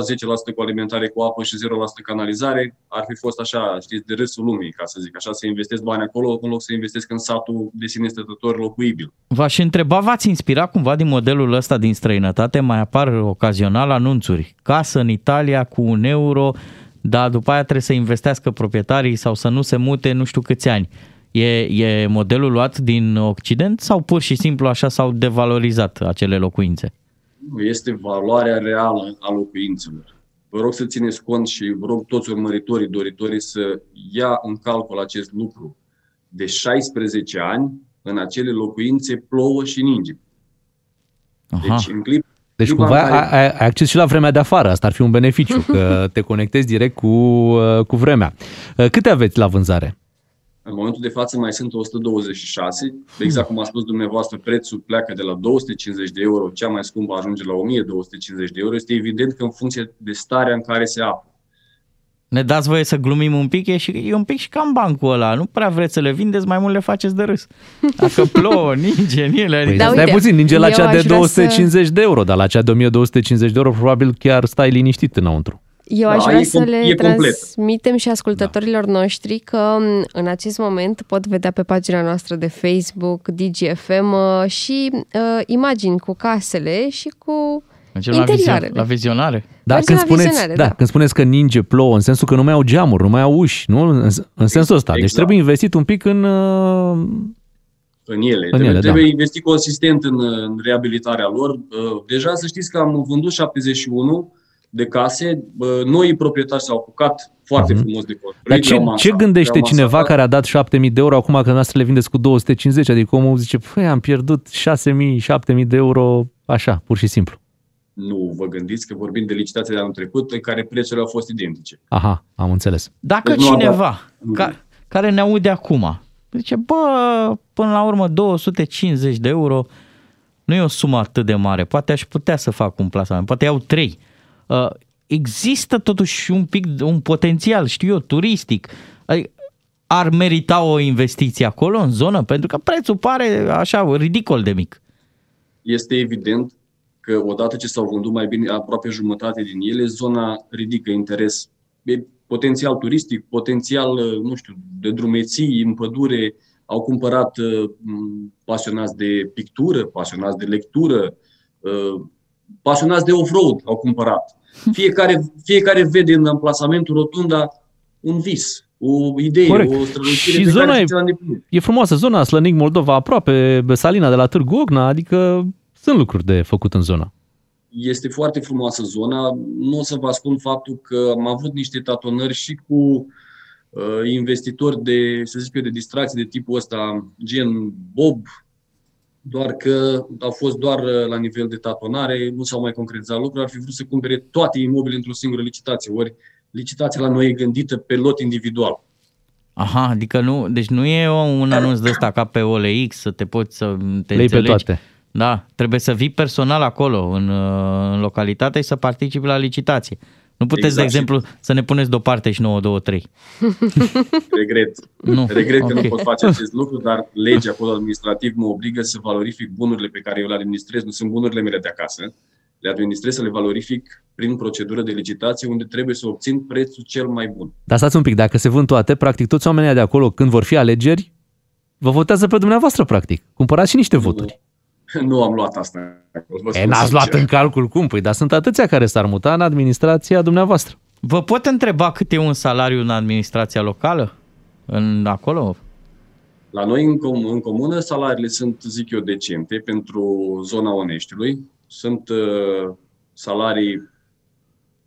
10% cu alimentare cu apă și 0% canalizare, ar fi fost așa, știți, de râsul lumii, ca să zic așa, să investesc bani acolo în loc să investesc în satul de sine stătător locuibil. V-aș întreba, v-ați inspirat cumva din modelul ăsta din străinătate? Mai apar ocazional anunțuri. Casă în Italia cu €1, dar după aia trebuie să investească proprietarii sau să nu se mute nu știu câți ani. E modelul luat din Occident sau pur și simplu așa s-au devalorizat acele locuințe? Este valoarea reală a locuințelor. Vă rog să țineți cont și vă rog toți urmăritorii, doritorii să ia în calcul acest lucru. De 16 ani, în acele locuințe plouă și ninge. Deci cumva ai acces și la vremea de afară. Asta ar fi un beneficiu, că te conectezi direct cu vremea. Câte aveți la vânzare? În momentul de față mai sunt 126, exact cum a spus dumneavoastră, prețul pleacă de la 250 de euro, cea mai scumpă ajunge la 1250 de euro, este evident că în funcție de starea în care se află. Ne dați voie să glumim un pic? E un pic și cam bancul ăla. Nu prea vreți să le vindeți, mai mult le faceți de râs. Dacă plouă, ninge, nile... Păi da, stai puțin, ninge la cea de 250 de euro, dar la cea de 1250 de euro probabil chiar stai liniștit înăuntru. Eu aș vrea să le transmitem și ascultătorilor noștri că în acest moment pot vedea pe pagina noastră de Facebook, DGFM și imagini cu casele și cu interioarele. La vizionare. Da, când spuneți că ninge, plouă, în sensul că nu mai au geamuri, nu mai au uși, nu? În sensul ăsta. Deci trebuie investit un pic în... În ele, trebuie investit consistent în reabilitarea lor. Deja să știți că am vândut 71 de case, noi proprietari s-au apucat foarte frumos de construit. Dar ce gândește cineva care a dat 7.000 de euro acum când noastră le vindeți cu 250? Adică omul zice, am pierdut 6.000, 7.000 de euro, așa, pur și simplu. Nu vă gândiți că vorbim de licitația de anul trecut în care prețurile au fost identice. Aha, am înțeles. Dacă cineva care ne aude acum zice, până la urmă 250 de euro nu e o sumă atât de mare, poate aș putea să fac un plasament, poate iau 3. Există totuși un potențial, știu eu, turistic. Ar merita o investiție acolo, în zonă, pentru că prețul pare așa ridicol de mic. Este evident că odată ce s-au vândut mai bine aproape jumătate din ele, zona ridică interes. E potențial turistic, potențial, nu știu, de drumeții, în pădure, au cumpărat pasionați de pictură, pasionați de lectură, pasionați de off-road au cumpărat. Fiecare vede în amplasamentul Rotunda un vis, o idee, o strălucire. Și zona e frumoasă, zona Slănic, Moldova, aproape Salina de la Târgu Ocna, adică sunt lucruri de făcut în zona. Este foarte frumoasă zona. Nu o să vă ascund faptul că am avut niște tatonări și cu investitori de, să zic eu, de distracții de tipul ăsta, gen Bob, doar că au fost doar la nivel de tatonare, nu s-au mai concretizat lucruri, ar fi vrut să cumpere toate imobile într-o singură licitație, ori licitația la noi e gândită pe lot individual. Aha, adică nu, deci nu e un anunț de ăsta ca pe OLX, să te poți să te înțelegi. Pe toate. Da, trebuie să vii personal acolo, în localitate și să participi la licitație. Nu puteți, de exemplu, să ne puneți deoparte și 9, 2, 3. Regret că nu pot face acest lucru, dar legea, codul administrativ mă obligă să valorific bunurile pe care eu le administrez. Nu sunt bunurile mele de acasă. Le administrez să le valorific prin procedură de licitație, unde trebuie să obțin prețul cel mai bun. Dar stați un pic, dacă se vând toate, practic toți oamenii de acolo, când vor fi alegeri, vă votează pe dumneavoastră, practic. Cumpărați și niște voturi. Nu am luat asta. N-ați luat în calcul cum? Păi, dar sunt atâția care s-ar muta în administrația dumneavoastră. Vă pot întreba cât e un salariu în administrația locală? Acolo? La noi, în comună, salariile sunt, zic eu, decente pentru zona Oneștiului. Sunt salarii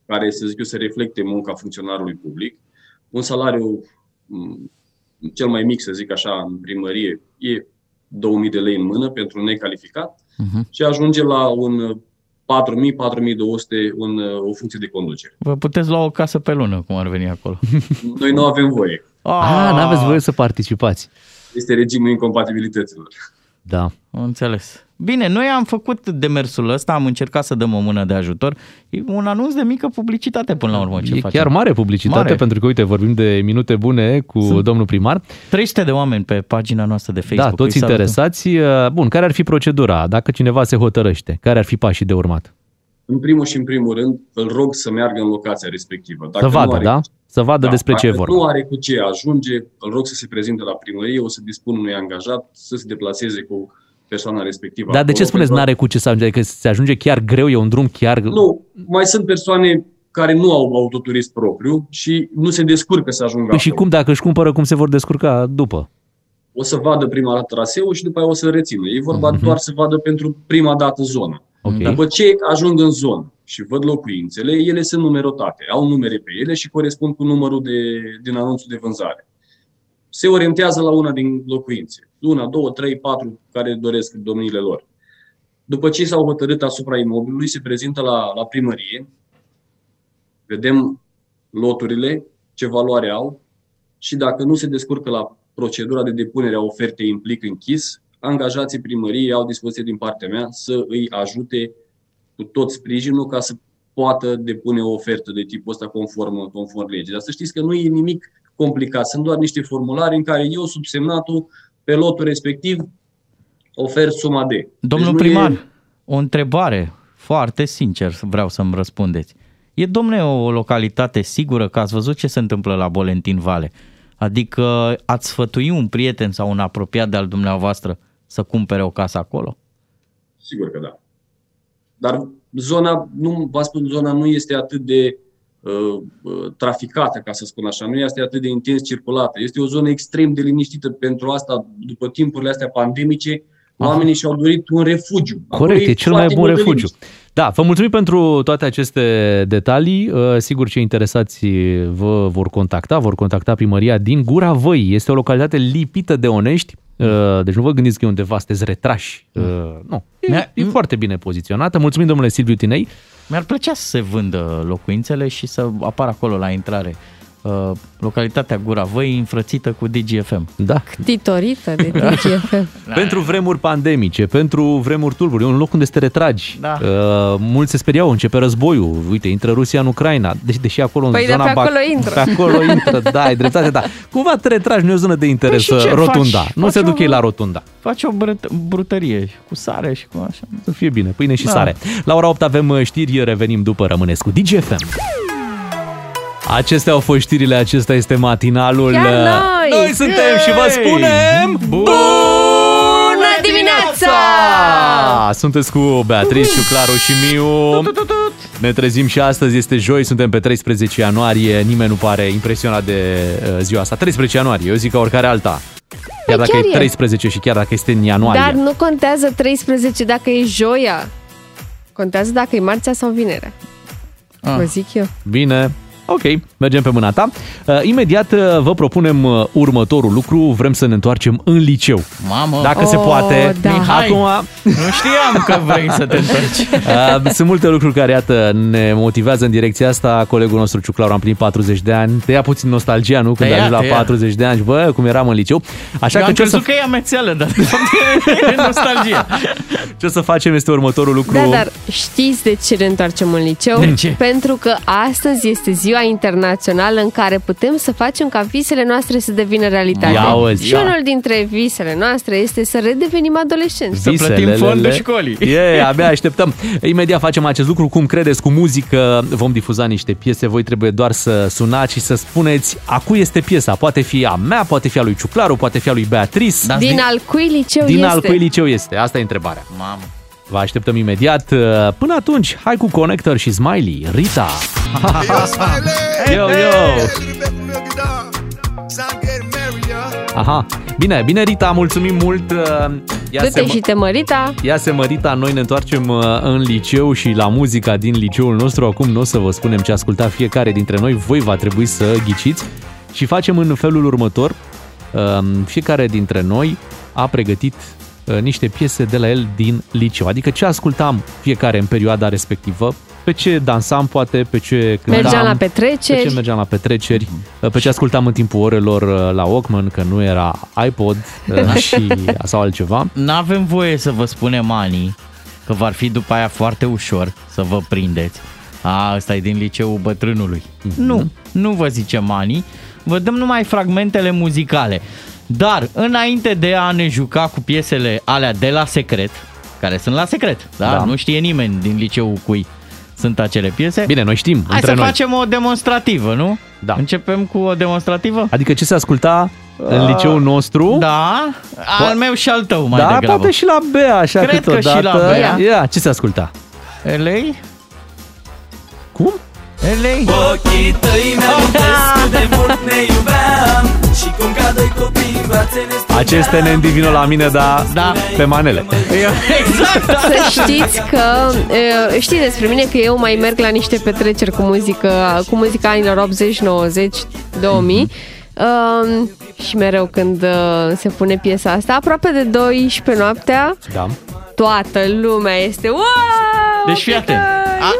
care, să zic eu, se reflecte munca funcționarului public. Un salariu cel mai mic, să zic așa, în primărie, e 2.000 de lei în mână pentru necalificat și ajunge la un 4.000-4.200 o funcție de conducere. Vă puteți lua o casă pe lună, cum ar veni acolo. Noi nu avem voie. N-aveți voie să participați. Este regimul incompatibilităților. Da, înțeles. Bine, noi am făcut demersul ăsta, am încercat să dăm o mână de ajutor. E un anunț de mică publicitate până la urmă. E chiar mare publicitate, pentru că, uite, vorbim de minute bune cu domnul primar. 300 de oameni pe pagina noastră de Facebook. Da, toți interesați. Bun, care ar fi procedura? Dacă cineva se hotărăște, care ar fi pașii de urmat? În primul rând, îl rog să meargă în locația respectivă. Dacă să vadă, Să vadă despre ce e vorba. Nu are cu ce ajunge, îl rog să se prezinte la primărie, o să dispun unui angajat să se deplaseze cu persoana respectivă. Dar de ce spuneți n-are cu ce să ajunge? Adică se ajunge chiar greu, e un drum chiar... Nu, mai sunt persoane care nu au autoturist propriu și nu se descurcă să ajungă. Păi și cum, dacă își cumpără, cum se vor descurca după? O să vadă prima dată traseul și după aia o să rețină. E vorba doar să vadă pentru prima dată zona. Okay. După ce ajung în zonă și văd locuințele, ele sunt numerotate, au numere pe ele și corespund cu numărul din anunțul de vânzare. Se orientează la una din locuințe, una, două, trei, patru, care doresc domniile lor. După ce s-au hotărât asupra imobilului, se prezintă la primărie, vedem loturile, ce valoare au și dacă nu se descurcă la procedura de depunere a ofertei implic închis, angajații primăriei au dispoziție din partea mea să îi ajute cu tot sprijinul ca să poată depune o ofertă de tipul ăsta conform legii. Dar să știți că nu e nimic complicat. Sunt doar niște formulare în care eu, subsemnatul, pe lotul respectiv, ofer suma de. Domnul primar, o întrebare foarte sincer vreau să-mi răspundeți. E, domne, o localitate sigură, că ați văzut ce se întâmplă la Bolentin Vale? Adică ați sfătui un prieten sau un apropiat de-al dumneavoastră să cumpere o casă acolo? Sigur că da. Dar zona, nu, v-am spus, zona nu este atât de traficată, ca să spun așa, nu este atât de intens circulată. Este o zonă extrem de liniștită pentru asta, după timpurile astea pandemice, oamenii și-au dorit un refugiu. Corect, e cel mai bun refugiu. Da, vă mulțumim pentru toate aceste detalii. Sigur, cei interesați vă vor contacta primăria din Gura Văii. Este o localitate lipită de Onești. Deci nu vă gândiți că e undeva, sunteți retrași. Nu, e foarte bine poziționată. Mulțumim, domnule Silviu Tinei. Mi-ar plăcea să se vândă locuințele și să apară acolo la intrare localitatea Gura Văii înfrățită cu DGFM. Da. Ctitorită de DGFM. Pentru vremuri pandemice, pentru vremuri tulburi, un loc unde să te retragi. Da. Mulți se speriau, începe războiul. Uite, intră Rusia în Ucraina. Deci, deși acolo în zona de pe acolo intră. Pe acolo intră, da, ai dreptate, da. Cumva te retragi, nu e o zonă de interes, rotunda. Faci? Nu se duc ei la rotunda. Faci o brutărie cu sare și cu așa. Să fie bine, pâine și sare. La ora 8 avem știri, revenim după, rămâneți cu DGFM. Acestea au fost știrile, acesta este matinalul. Iar noi suntem și vă spunem bună dimineața! Sunteți cu Beatrice, cu Claru și Miu. Ne trezim și astăzi, este joi, suntem pe 13 ianuarie. Nimeni nu pare impresionat de ziua asta. 13 ianuarie, eu zic ca oricare alta. Chiar dacă e 13 și chiar dacă este în ianuarie. Dar nu contează 13 dacă e joia. Contează dacă e marțea sau vinerea. Vă zic eu. Bine. Ok, mergem pe mâna ta. Imediat vă propunem următorul lucru. Vrem să ne întoarcem în liceu. Mamă! Dacă se poate. Da. Mihai, acum... nu știam că vrei să te întorci. Sunt multe lucruri care, iată, ne motivează în direcția asta. Colegul nostru, Ciuclaru, a împlinit 40 de ani. Te ia puțin nostalgia, nu? Când ajungi la 40 de ani. Bă, cum eram în liceu. Așa că am crezut că e amețeală, dar de fapt e nostalgia. Ce o să facem este următorul lucru. Da, dar știți de ce ne întoarcem în liceu? Pentru că astăzi este ziua internațională în care putem să facem ca visele noastre să devină realitate. Și unul dintre visele noastre este să redevenim adolescenți. Să plătim fondul școlii. Abia așteptăm. Imediat facem acest lucru. Cum credeți, cu muzică, vom difuza niște piese. Voi trebuie doar să sunați și să spuneți a cui este piesa. Poate fi a mea, poate fi a lui Ciuclaru, poate fi a lui Beatrice. Din al cui liceu este? Din al cui liceu este. Asta e întrebarea. Mamă. Vă așteptăm imediat. Până atunci, hai cu Connector și Smiley, Rita. Aha. Bine, bine, Rita, mulțumim mult. Du-te și te mărita. Ia se mărita, noi ne întoarcem în liceu și la muzica din liceul nostru. Acum nu o să vă spunem ce asculta fiecare dintre noi. Voi va trebui să ghiciți. Și facem în felul următor. Fiecare dintre noi a pregătit niște piese de la el din liceu. Adică ce ascultam fiecare în perioada respectivă, pe ce dansam poate, pe ce cântam, mergeam la petreceri, pe ce ascultam în timpul orelor la Walkman, că nu era iPod sau altceva. N-avem voie să vă spunem anii, că v-ar fi după aia foarte ușor să vă prindeți. Ăsta e din liceul bătrânului. Nu vă zicem anii, vă dăm numai fragmentele muzicale. Dar înainte de a ne juca cu piesele alea de la secret, care sunt la secret, da? Nu știe nimeni din liceul cui sunt acele piese. Bine, noi știm. Hai să facem o demonstrativă, nu? Da. Începem cu o demonstrativă? Adică ce se asculta în liceul nostru? Da, al meu și al tău mai degrabă. Da, poate și la Bea, așa câteodată. Cred că și la Bea. Ia, ce se asculta? Elei? Cum? Elei. Ochii tăi mi-amintesc de mult ne iubeam și cum ca doi copii brațele strângeam. Aceste ne îndivină la mine, dar pe manele. Exact! Să știți că, știți despre mine că eu mai merg la niște petreceri cu muzică, cu muzica anilor 80, 90, 2000. Și mereu când se pune piesa asta, aproape de 12 noaptea, toată lumea este wow! Deci fii atent!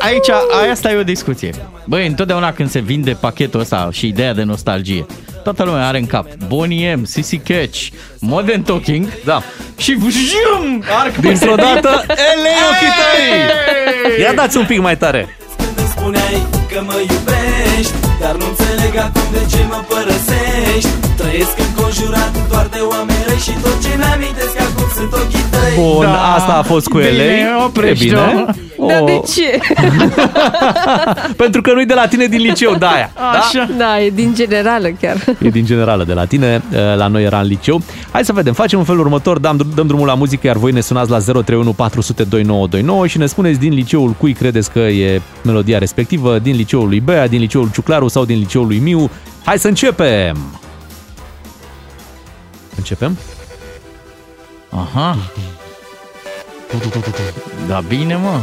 Aici, asta e o discuție. Băi, întotdeauna când se vinde pachetul ăsta și ideea de nostalgie, toată lumea are în cap Bonnie M, Sissy Catch, Modern Talking, și vjum! Dintr-o dată, elei ochii tăi! Ia dați un pic mai tare! că mă iubești, dar nu înțeleg acum de ce mă părăsești. Trăiesc înconjurat doar de oameni răi și tot ce mi-amintesc acum sunt ochii tăi. Bun, da, asta a fost cu elei. E bine. O... Dar de ce? Pentru că nu-i de la tine din liceu, de aia. Așa. Da? Da, e din generală chiar. E din generală de la tine, la noi era în liceu. Hai să vedem, facem în felul următor, dăm drumul la muzică, iar voi ne sunați la 031 400 2929 și ne spuneți din liceul cui credeți că e melodia respectivă, din liceul lui Bea, din liceul Ciuclaru sau din liceul lui Miu. Hai să începem! Începem? Aha! Da bine, mă!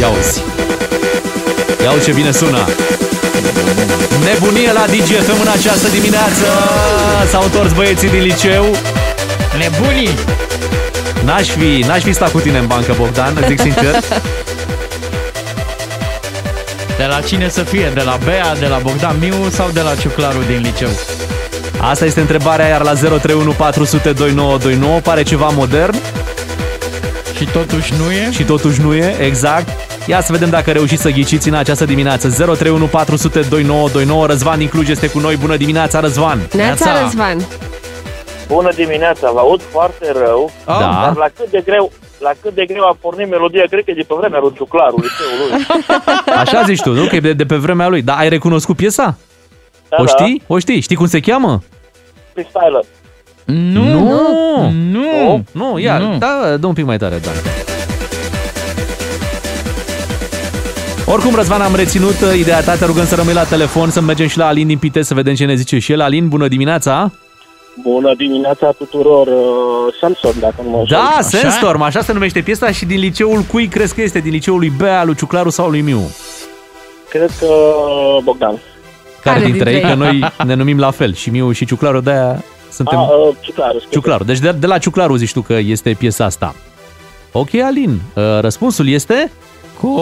Ia uzi! Ia uzi ce bine sună! Nebunie la DGFM în această dimineață! S-au întors băieții din liceu! Nebunii! N-aș fi stat cu tine în bancă, Bogdan, zic sincer. De la cine să fie? De la Bea, de la Bogdan Miu sau de la Ciuclaru din liceu? Asta este întrebarea, iar la 031 400 2929 pare ceva modern. Și totuși nu e? Și totuși nu e, exact. Ia să vedem dacă reușiți să ghiciți în această dimineață. 031 400 2929. Răzvan din Cluj este cu noi. Bună dimineața, Răzvan! Neața, Răzvan! Bună dimineața, vă aud foarte rău, da. Dar la cât de greu a pornit melodia, cred că e de pe vremea lui Ciuclaru, liceului lui. Așa zici tu, nu? Că e de pe vremea lui. Dar ai recunoscut piesa? Da, o știi? Da. O știi? Știi cum se cheamă? Freestyler. Nu, ia, nu. Da, dă un pic mai tare, da. Oricum, Răzvan, am reținut ideea ta, te rugăm să rămâi la telefon, să mergem și la Alin din Pitești, să vedem ce ne zice și el. Alin, bună dimineața! Bună dimineața tuturor, Sandstorm, dacă nu mă știu. Da, Sandstorm, așa se numește piesa. Și din liceul cui crezi că este? Din liceul lui Bea, lui Ciuclaru sau lui Miu? Cred că Bogdan. Care dintre ei? Că noi ne numim la fel, și Miu și Ciuclaru, de-aia suntem... Ciuclaru. Deci de la Ciuclaru zici tu că este piesa asta. Ok, Alin, răspunsul este... Corect!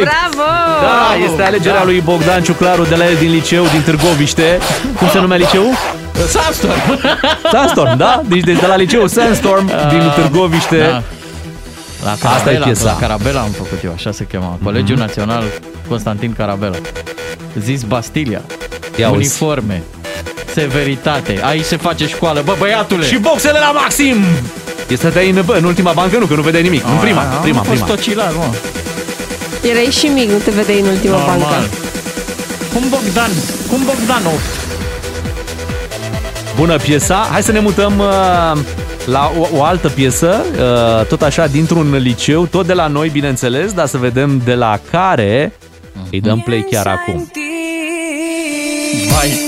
Bravo! Da, este alegerea lui Bogdan Ciuclaru de la el din liceu, din Târgoviște. Cum se numea liceul? Sandstorm, da? Deci de la liceu Sandstorm, din Târgoviște. Da. La Carabela, asta e piesa. La Carabela am făcut eu, așa se chema. Colegiul Național Constantin Carabela. Zis Bastilia. Uniforme. Severitate. Aici se face școală, bă, băiatule! Și boxele la maxim! Este în ultima bancă, nu, că nu vedeai nimic. În prima. Am fost tocilar, mă. Erai și mic, nu te vedeai în ultima bancă. Cum Bogdan 8. Bună piesa. Hai să ne mutăm la o altă piesă, tot așa dintr-un liceu, tot de la noi, bineînțeles, dar să vedem de la care. Îi dăm play chiar acum. Vai.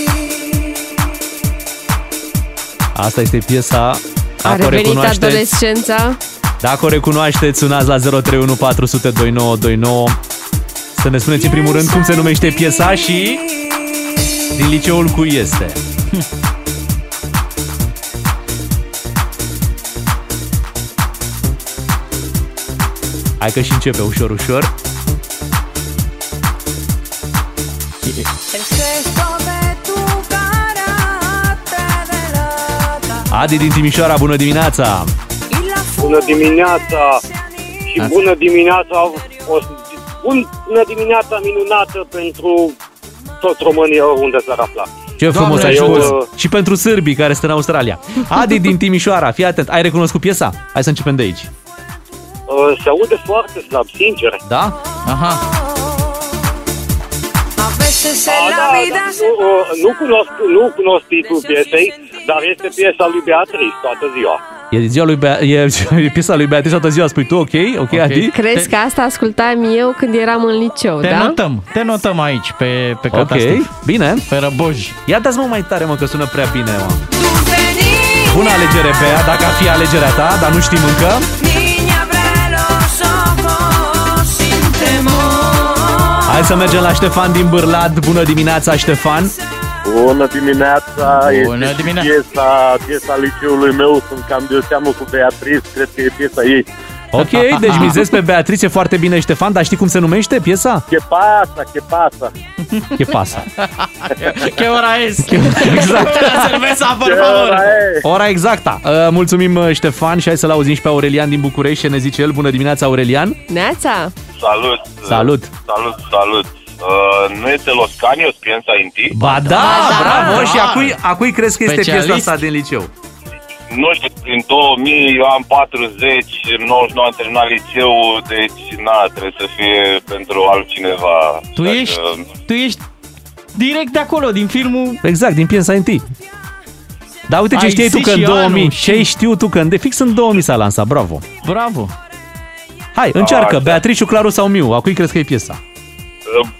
Asta este piesa. A revenit adolescența. Dacă o recunoașteți, sunați la 031 400 2929. Să ne spuneți în primul rând cum se numește piesa și din liceul cui este. Hai că și începe ușor, ușor. Adi din Timișoara, bună dimineața! Bună dimineața și bună dimineața, bună dimineața minunată pentru toți românii unde s-ar afla. Ce frumos ai spus! Și pentru sârbii care sunt în Australia. Adi din Timișoara, fii atent, ai recunoscut piesa? Hai să începem de aici. Se aude foarte slab, sincer. Da? Aha. Nu cunosc titlul piesei, dar este piesa lui Beatrice toată ziua. E piesa lui Beatrice toată ziua, spui tu, ok, Adi? Crezi că asta ascultam eu când eram în liceu, da? Te notăm aici, pe catastrof. Ok, bine. Pe răboji. Ia dați mă mai tare, mă, că sună prea bine, mă. Bună alegere, Bea, dacă ar fi alegerea ta, dar nu știm încă. Hai să mergem la Ștefan din Bârlad. Bună dimineața, Ștefan! Bună dimineața! Este piesa liceului meu, sunt cam de o seamă cu Beatrice, cred că e piesa ei. Ok, deci mizez pe Beatrice, foarte bine, Ștefan, dar știi cum se numește piesa? Che pasa, che pasa. Che pasa. Che ora es. Exact. Ora exacta. Mulțumim, Ștefan, și hai să-l auzim și pe Aurelian din București, ne zice el. Bună dimineața, Aurelian. Neața. Salut. Salut. Salut, salut. Nu este Loscani, o Spienza in Ti? Ba da, da, bravo, da. Și a cui crezi că este piesa asta din liceu? Nu știu, în 2000 eu am 40, în 99 am terminat liceul, deci na, trebuie să fie pentru altcineva. Tu ești direct de acolo, din filmul... Exact, din Pienza in Ti. Dar uite ce știi tu că în 2000, ce știu tu că de fix în 2000 s-a lansat, bravo. Bravo. Hai, încearcă, Beatrice, Claru sau Miu, a cui crezi că e piesa?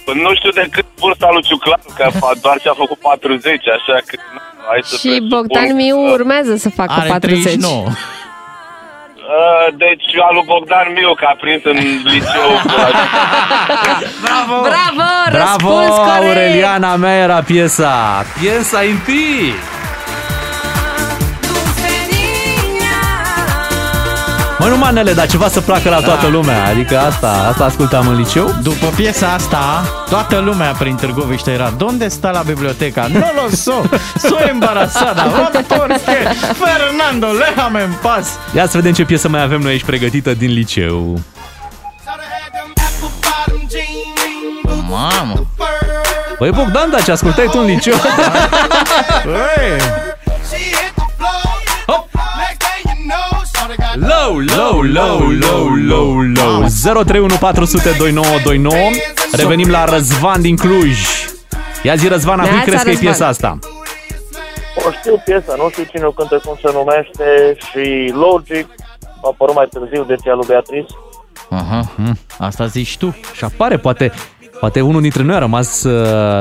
Nu știu decât vârsta lui Ciuclaru, că doar ce a făcut 40, așa că... Și Bogdan Miu urmează să facă are 40. 39. Deci a lui Bogdan Miu, că a prins în liceu. Bravo! Bravo! Răspuns corect! Aureliana mea era piesa. Piensa in Ti! Mă, nu manele, dar ceva să placă la toată lumea. Adică asta ascultam în liceu. După piesa asta, toată lumea prin Târgoviște era: "Donde sta la biblioteca? No lo so. Soy embarazada. Porque Fernando léjame en paz." Ia să vedem ce piesă mai avem noi aici pregătită din liceu. Mamă! Băi, Bogdan, dar ce ascultai tu în liceu? Low, low, low, low, low, low. 031402929. Revenim la Răzvan din Cluj. Ia zi, Răzvan, a cui crezi că e piesa asta? O știu piesa, nu știu cine o cântă, cum se numește. Și logic a apărut mai târziu, de cea lui Beatrice. Aha, asta zici tu. Și apare, poate unul dintre noi a rămas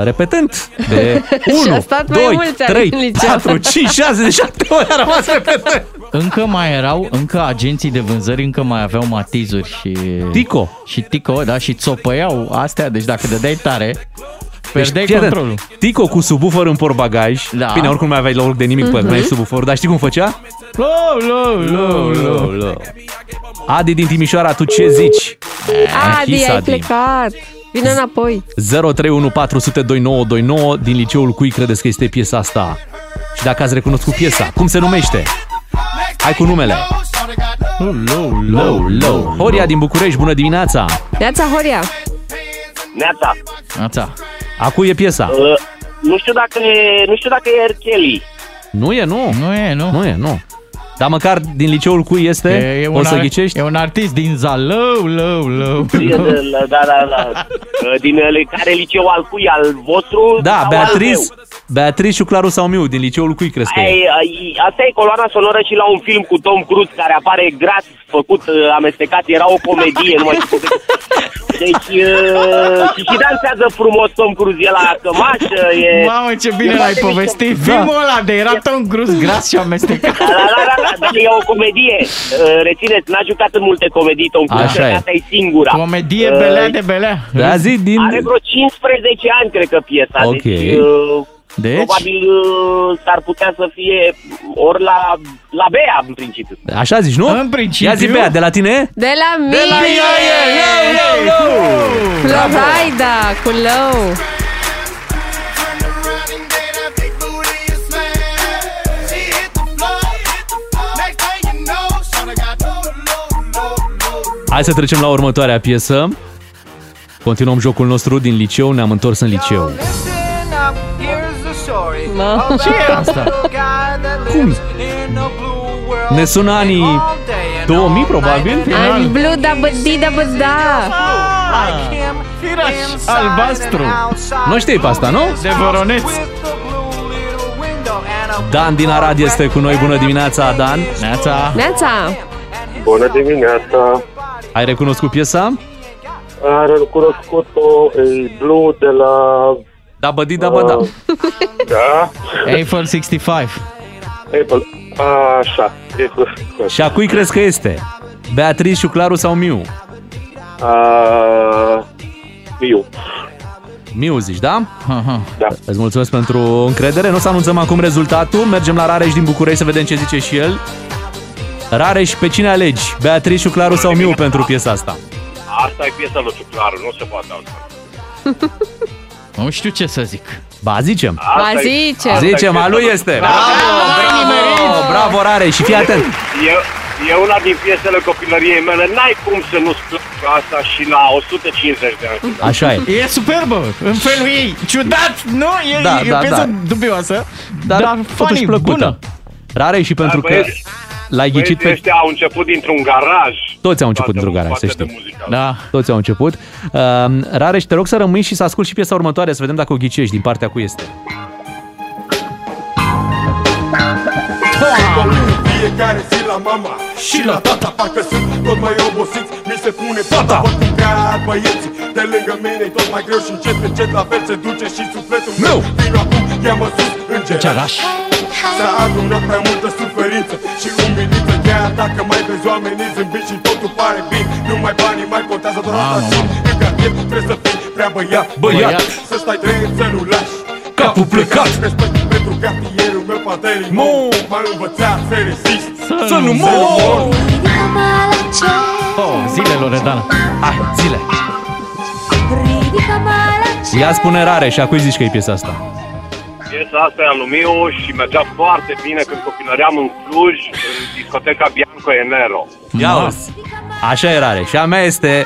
repetent de 1, 2, 3, 4, 5, 6, de 7 ori a rămas repetent. Încă mai erau, încă agenții de vânzări încă mai aveau matizuri și... Tico. Și Tico, da, și țopăiau astea, deci dacă dădeai tare, pierdeai controlul. Tico cu subwoofer în portbagaj, da. Bine, oricum mai aveai loc de nimic, pe subwoofer, dar știi cum făcea? Adi din Timișoara, tu ce zici? Adi, ai plecat! Vine înapoi. 031402929. Din liceul cui credeți că este piesa asta? Și dacă ați recunoscut piesa, cum se numește? Hai cu numele. Horia din București, bună dimineața. Neața, Horia. Neața. Neața. A cui e piesa? Nu știu dacă e R. Kelly. Nu e. Dar măcar din liceul cui este? Poți să ghicești? E un artist din Zalău, lău. Da. Din care liceu al cui? Al vostru? Da, Beatrice și Claru sau Miu, din liceul cui crezi că e? Asta e coloana sonoră și la un film cu Tom Cruise care apare gratis, făcut amestecat, era o comedie, nu mai știu. Deci, și dansează frumos Tom Cruise, e la cămașă. Mamă, ce bine l-ai povestit! Filmul ăla de era Tom Cruise gras și amestecat. Da, e o comedie. Rețineți, n-a jucat în multe comedii Tom Cruise, asta e singura. Comedie belea de belea. Da, zi din... Are vreo 15 ani, cred că, piesa. Ok. Deci? Probabil s-ar putea să fie ori la Bea, în principiu. Așa zici, nu? În principiu. Ia zi, Bea, de la tine? De la mine! Floraida, cu lău. Hai să trecem la următoarea piesă. Continuăm jocul nostru din liceu, ne-am întors în liceu. Ce e asta? Cum? Ne sună anii 2000, probabil? Anii blu, da, bădi, da, băda. Albastru. Nu știi pe asta, nu? De Voroneț. Dan din Arad este cu noi. Bună dimineața, Dan. Neața. Neața. Bună dimineața. Ai recunoscut piesa? Ai recunoscut-o, e Blue de la... Da, bă, da, bă, da. Da. Eiffel 65. Eiffel. Așa. Și a cui crezi că este? Beatrice, Șuclaru sau Miu? Miu. Miu zici, da? Da. Îți mulțumesc pentru încredere. Nu o să anunțăm acum rezultatul. Mergem la Rareș din București să vedem ce zice și el. Rareș, pe cine alegi? Beatrice, Claru sau Miu pentru piesa asta? Asta e piesa lui Claru, nu se poate altfel. Nu știu ce să zic. Ba, zicem. Zicem, a lui este. Bravo, bravo, Rareș, și fii atent. E una din piesele copilăriei mele. N-ai cum să nu-ți placă asta și la 150 de ani. Așa e. E superbă, în felul ei. Ciudat, nu? E, da, e da, o piesă dubioasă, dar funny, bună. Rareș, și pentru că l-ai ghicit pe... Ăștia au început dintr-un garaj. Toți au început dintr-un garaj, să știi. Da. Toți au început. Rareș, te rog să rămâi și să asculti și piesa următoare, să vedem dacă o ghicești din partea cu este. Fiecare zi la mama și la tata, parcă sunt tot mai obosiți, mi se pune fata. Pot încărat băieții de lângă mine, tot mai greu și încet, încet la fel se duce și sufletul meu. Vino acum, ia-mă sus, îngeraș, să adună prea multă suferință și umiliță. Chiar dacă mai vezi oamenii zâmbiți și totul pare bine, nu mai banii mai contează, doar asta simt. În cartier trebuie să fii prea băiat, să stai drept, să nu lași capul plecat. Respect pentru cartierul meu, pantelii m-a învățat să rezist, să nu mor. Zile, Loredana. Hai, zile. Ia spune, Rare, și acum zici că e piesa asta. Piesa asta e al meu și mergea foarte bine când copilăream în Cluj, în discoteca Bianco e Nero. Ia-o-s. Așa e, Rare, și a mea este...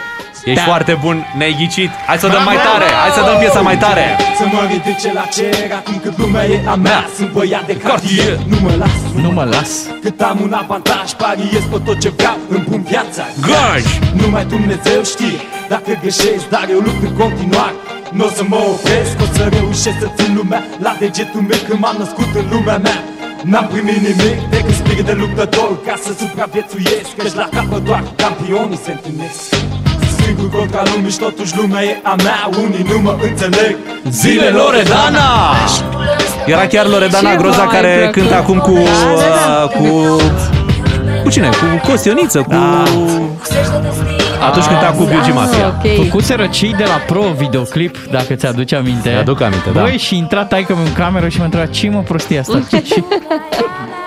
Ești foarte bun, ne-ai ghicit. Hai să dăm mai tare, hai să dăm piesa mai tare. Să mă ridice la cer, acum cât lumea e a mea. Sunt băiat de cartier, nu mă las. Cât am un avantaj, pariez pe tot ce vreau, îmi pun viața. Gorj! Numai Dumnezeu știe dacă greșesc, dar eu lupt în continuare. N-o să mă opresc, o să reușesc să țin lumea la degetul meu, că m-am născut în lumea mea. N-am primit nimic decât spirit de luptător, ca să supraviețuiesc, căci la capăt doar campionii se întâlnesc. Sigur contra lumii și totuși lumea e a mea, unii nu mă înțeleg. Zile, Loredana! Era chiar Loredana Groza care cântă acum cu cine? Cu Costioniță, cu... Atunci cânta cu Gigi Mafia. Făcuseră cei de la Pro videoclip, dacă ți-aduci aminte. Mi-aduc aminte, da. Băi, și intra taică-mi în cameră și mă întreba, ce mă prostie asta?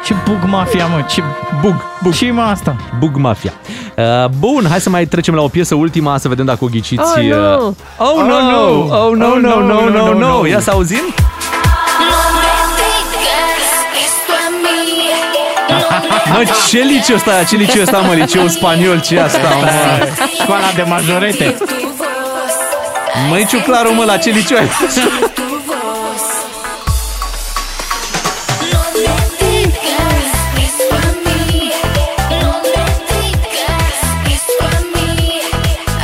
Ce bug mafia, mă? Ce bug? Ce mă asta? Bug mafia. Bun, hai să mai trecem la o piesă, ultima, să vedem dacă o ghiciți. Oh, no! Oh, no! Oh, no, no, no, no, no! Ia să auzim? Mă, ce liceu ăsta, mă, liceu spaniol, ce asta, mă? Școala de majorete. Măi, Ciuclaru, mă, la ce liceu ai?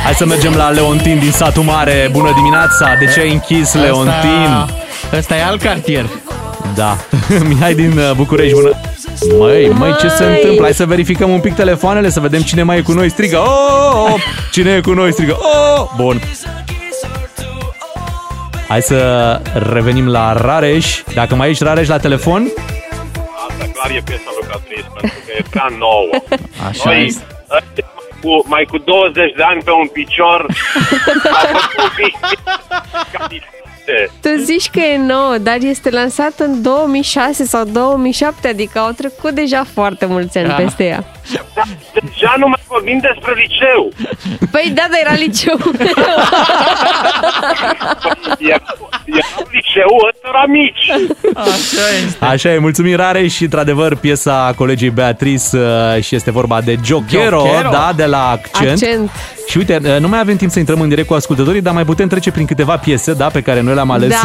Hai să mergem la Leontin din Satul Mare. Bună dimineața, de ce ai închis, Leontin? Ăsta e alt cartier. Da, Mihai din București, bună. Măi, ce se întâmplă? Hai să verificăm un pic telefoanele, să vedem cine mai e cu noi. Strigă, oh! Cine e cu noi? Strigă, oh! Bun. Hai să revenim la Rareș. Dacă mai ești, Rareș, la telefon? Asta clar e piesa lui Catrice, pentru că e prea nouă. Așa este. Mai cu 20 de ani pe un picior. Tu zici că e nouă, dar este lansat în 2006 sau 2007, adică au trecut deja foarte mulți ani peste ea. Deja nu mai vorbim despre liceu. Păi da, dar era liceu. Era liceul ăsta mici. Așa e, mulțumim, Rare, și într-adevăr piesa colegii Beatrice și este vorba de Jochero. Da, de la Accent. Și uite, nu mai avem timp să intrăm în direct cu ascultătorii, dar mai putem trece prin câteva piese, da, pe care noi le-am ales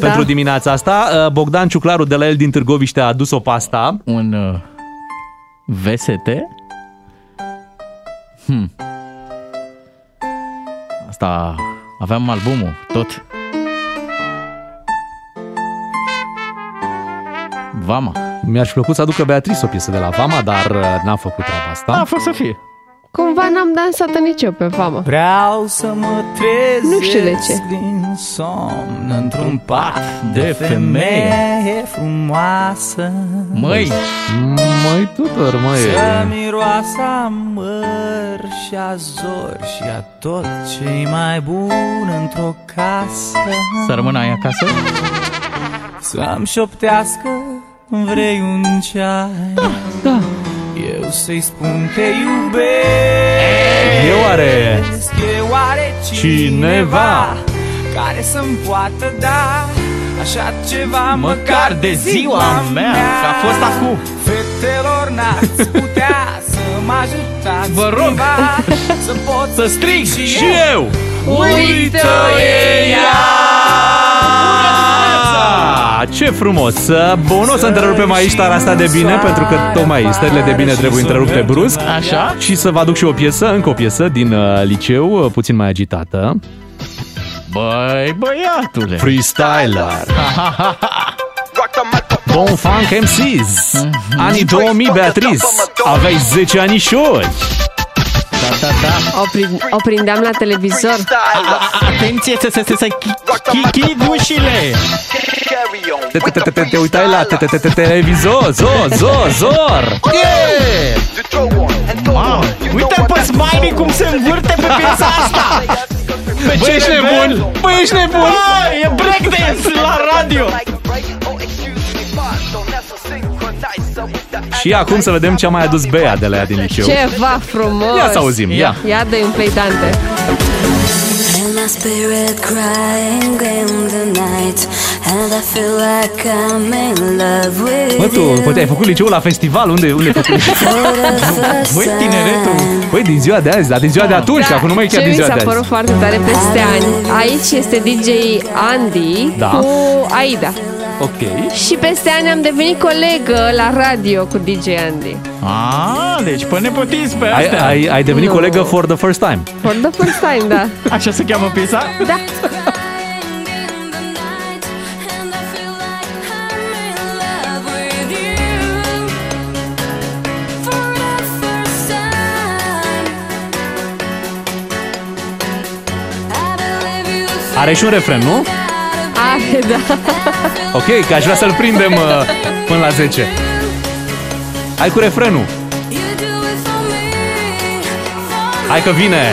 pentru dimineața asta. Bogdan Ciuclaru de la el din Târgoviște a adus o pasta. Un... VST? Asta... Aveam albumul, tot. Vama. Mi-aș fi plăcut să aducă Beatrice o piesă de la Vama, dar n-am făcut treaba asta. A fost să fie. Cumva n-am dansat-o nici eu pe Vama. Vreau să mă trezesc, nu știu de ce, din somn, într-un pat de femeie frumoasă. Măi, tutor, măi. Să miroasă a măr și a zori și a tot ce-i mai bun într-o casă. Să rămână aia acasă? Să-mi șoptească, vrei un ceai? Da, da. Eu să-i spun că iubesc. Eu are cineva care să-mi poată da așa ceva, măcar de ziua mea, că a fost acum. Fetelor, n-ați putea să mă ajutați, vă rog, să pot să strig și eu. Uită-i ea! Ce frumos! Bun, o să întrerupem aici tara asta de bine, pentru că tocmai stările de bine trebuie întrerupte brusc. Așa. Și să vă aduc și o piesă, încă o piesă din liceu, puțin mai agitată. Băi, băiatule! Freestyler! Bon Funk MCs! Anii 2000, Beatriz! Aveai 10 anișori! Da, da, da. O prindeam la televizor. Atenție, să chid ușile. Te uitai la televizor. Zor. Uite-l pe Smiley cum se învârte pe piesa asta. Băi, ești nebun. E breakdance la radio. Și acum să vedem ce a mai adus Bea de la ea din liceu. Ceva frumos. Ia să auzim, ia. Ia dă-i un play, Dante. Mă, tu ai făcut liceul la festival? Unde ai făcut liceul? Băi, tineretul. Băi, din ziua de azi, dar din ziua de atunci, că acum nu mai e chiar din ziua de azi. Ce mi s-a părut foarte tare peste ani. Aici este DJ Andy cu Aida. Okay. Și peste ani am devenit colegă la radio cu DJ Andy. Ah, deci pe nepotins pe astea. Ai devenit colegă for the first time. For the first time, da. Așa se cheamă piesa? Da. Are și un refren, nu? Are, da. Ok, că aș vrea să-l prindem până la 10. Hai cu refrenul. Hai că vine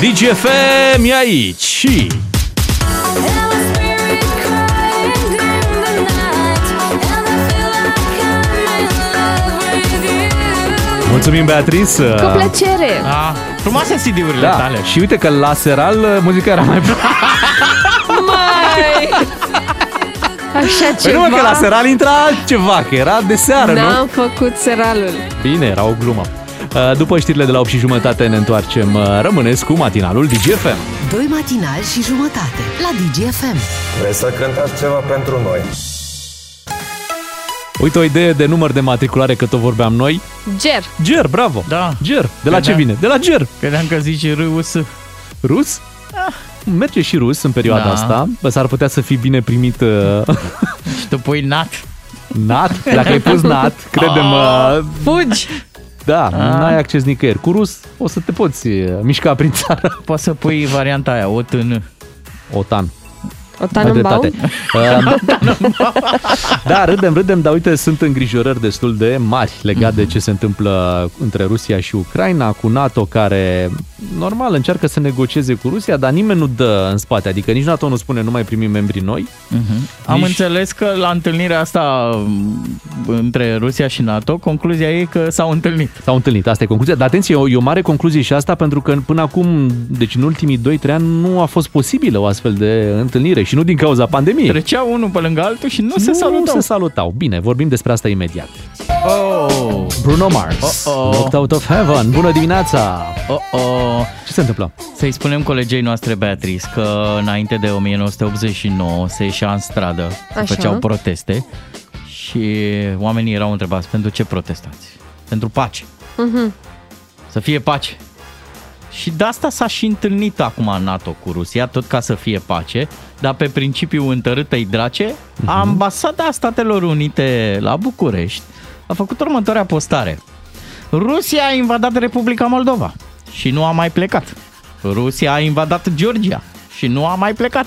DJFM e aici și... Mulțumim, Beatriz! Cu plăcere! Frumoase CD-urile tale! Și uite că la Seral muzica era mai... Așa ceva. Păi nu, că la Seral intra altceva, că era de seară, nu? N-am făcut Seralul. Bine, era o glumă. După știrile de la 8:30 ne întoarcem. Rămâneți cu matinalul DGFM. 2 matinali și jumătate la DGFM. Vrei să cântați ceva pentru noi? Uite o idee de număr de matriculare, că tot vorbeam noi. Ger. Ger, bravo. Da. Ger. De la ce vine? De la Ger. Credeam că zice rus. Rus? Ah. Merge și rus în perioada asta. S-ar putea să fii bine primit. Și tu pui nat. Nat? Dacă ai pus nat, crede-mă, fugi! Da, n-ai acces nicăieri. Cu rus o să te poți mișca prin țară. Poți să pui varianta aia, OTN. OTAN. OTAN în bau? Da, râdem, dar uite, sunt îngrijorări destul de mari legat de ce se întâmplă între Rusia și Ucraina, cu NATO care, normal, încearcă să negocieze cu Rusia, dar nimeni nu dă în spate, adică nici NATO nu spune nu mai primim membrii noi. Am înțeles că la întâlnirea asta între Rusia și NATO, concluzia e că s-au întâlnit. S-au întâlnit, asta e concluzia, dar atenție, e o mare concluzie și asta, pentru că până acum, deci în ultimii 2-3 ani, nu a fost posibilă o astfel de întâlnire. Și nu din cauza pandemiei. Treceau unul pe lângă altul și nu se salutau. Bine, vorbim despre asta imediat. Bruno Mars, Knocked Out of Heaven. Bună dimineața. Ce se întâmplă? Să-i spunem colegei noastre Beatriz că înainte de 1989 se ieșea în stradă. Așa. Făceau proteste și oamenii erau întrebați: pentru ce protestați? Pentru pace. Să fie pace. Și de asta s-a și întâlnit acum NATO cu Rusia, tot ca să fie pace, dar pe principiul întărâtei drace. Ambasada Statelor Unite la București a făcut următoarea postare: Rusia a invadat Republica Moldova și nu a mai plecat. Rusia a invadat Georgia și nu a mai plecat.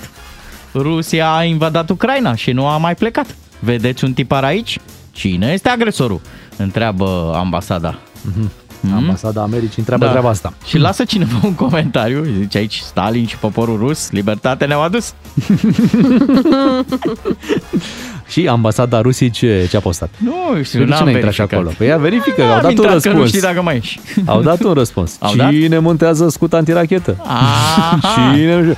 Rusia a invadat Ucraina și nu a mai plecat. Vedeți un tipar aici? Cine este agresorul? Întreabă ambasada. Ambasada Americii întreabă treaba asta. Și lasă cineva un comentariu, zice aici: Stalin și poporul rus, libertate ne-au adus. Și ambasada Rusiei ce a postat? Nu știu, n-am verificat. Acolo? Păi ea verifică, au dat un răspuns. Nu știi dacă mai ești. Au dat un răspuns. Cine montează scut antirachetă? Cine...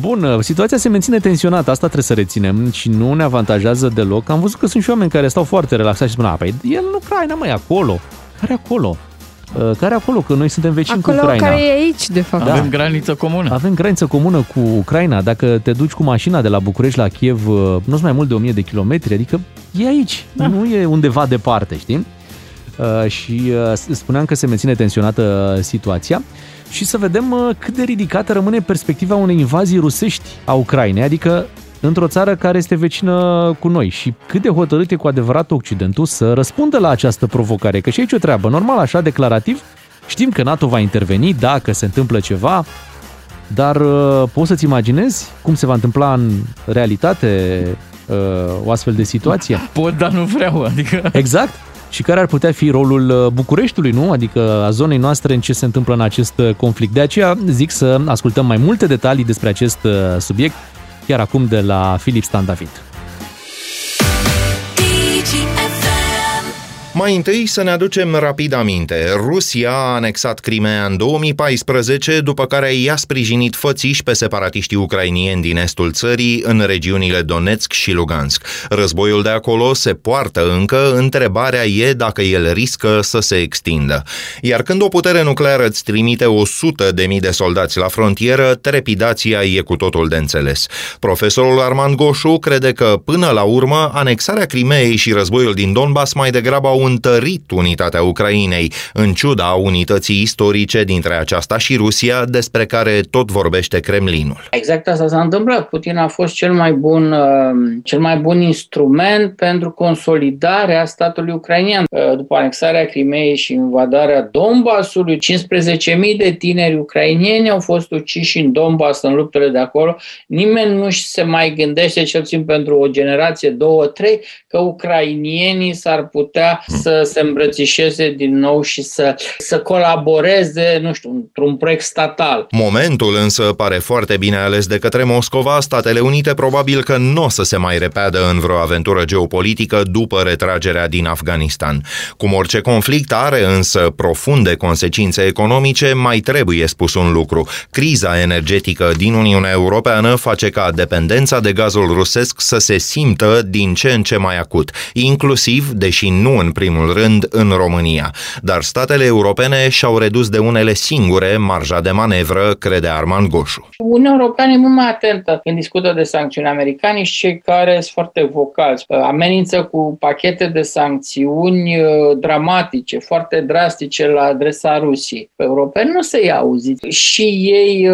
Bun, situația se menține tensionată, asta trebuie să reținem și nu ne avantajează deloc. Am văzut că sunt și oameni care stau foarte relaxați și spun, păi el în Ucraina, măi, acolo. Care acolo? Care acolo, că noi suntem vecini acolo cu Ucraina. Acolo care e aici, de fapt. Da. Avem graniță comună. Avem graniță comună cu Ucraina. Dacă te duci cu mașina de la București la Kiev, nu sunt mai mult de 1000 de kilometri, adică e aici, da. Nu e undeva departe, știi? Și spuneam că se menține tensionată situația și să vedem cât de ridicată rămâne perspectiva unei invazii rusești a Ucrainei, adică într-o țară care este vecină cu noi și cât de hotărât e cu adevărat Occidentul să răspundă la această provocare, că și aici o treabă, normal așa declarativ, știm că NATO va interveni dacă se întâmplă ceva, dar poți să-ți imaginezi cum se va întâmpla în realitate o astfel de situație? Pot, dar nu vreau, adică... Exact! Și care ar putea fi rolul Bucureștiului, nu? Adică a zonei noastre în ce se întâmplă în acest conflict. De aceea zic să ascultăm mai multe detalii despre acest subiect chiar acum de la Filip Stan David. Mai întâi să ne aducem rapid aminte. Rusia a anexat Crimea în 2014, după care i-a sprijinit fățiși pe separatiștii ucrainieni din estul țării în regiunile Donetsk și Lugansk. Războiul de acolo se poartă încă, întrebarea e dacă el riscă să se extindă. Iar când o putere nucleară îți trimite 100.000 de soldați la frontieră, trepidația e cu totul de înțeles. Profesorul Armand Goșu crede că, până la urmă, anexarea Crimeei și războiul din Donbass mai degrabă au întărit unitatea Ucrainei, în ciuda unității istorice dintre aceasta și Rusia, despre care tot vorbește Kremlinul. Exact asta s-a întâmplat. Putin a fost cel mai bun instrument pentru consolidarea statului ucrainian. După anexarea Crimeei și invadarea Donbasului, 15.000 de tineri ucrainieni au fost uciși în Donbas, în luptele de acolo. Nimeni nu se mai gândește, cel puțin pentru o generație, 2-3, că ucrainienii s-ar putea să se îmbrățișeze din nou și să colaboreze, nu știu, într-un proiect statal. Momentul însă pare foarte bine ales de către Moscova. Statele Unite probabil că nu o să se mai repeadă în vreo aventură geopolitică după retragerea din Afganistan. Cum orice conflict are însă profunde consecințe economice, mai trebuie spus un lucru. Criza energetică din Uniunea Europeană face ca dependența de gazul rusesc să se simtă din ce în ce mai acut, inclusiv, deși nu în primul rând, în România. Dar statele europene și-au redus de unele singure marja de manevră, crede Armand Goșu. Uniunea Europeană e mult mai atentă când discută de sancțiuni. Americanii și cei care sunt foarte vocali amenință cu pachete de sancțiuni dramatice, foarte drastice la adresa Rusiei. Europeni nu se ia auzit. Și ei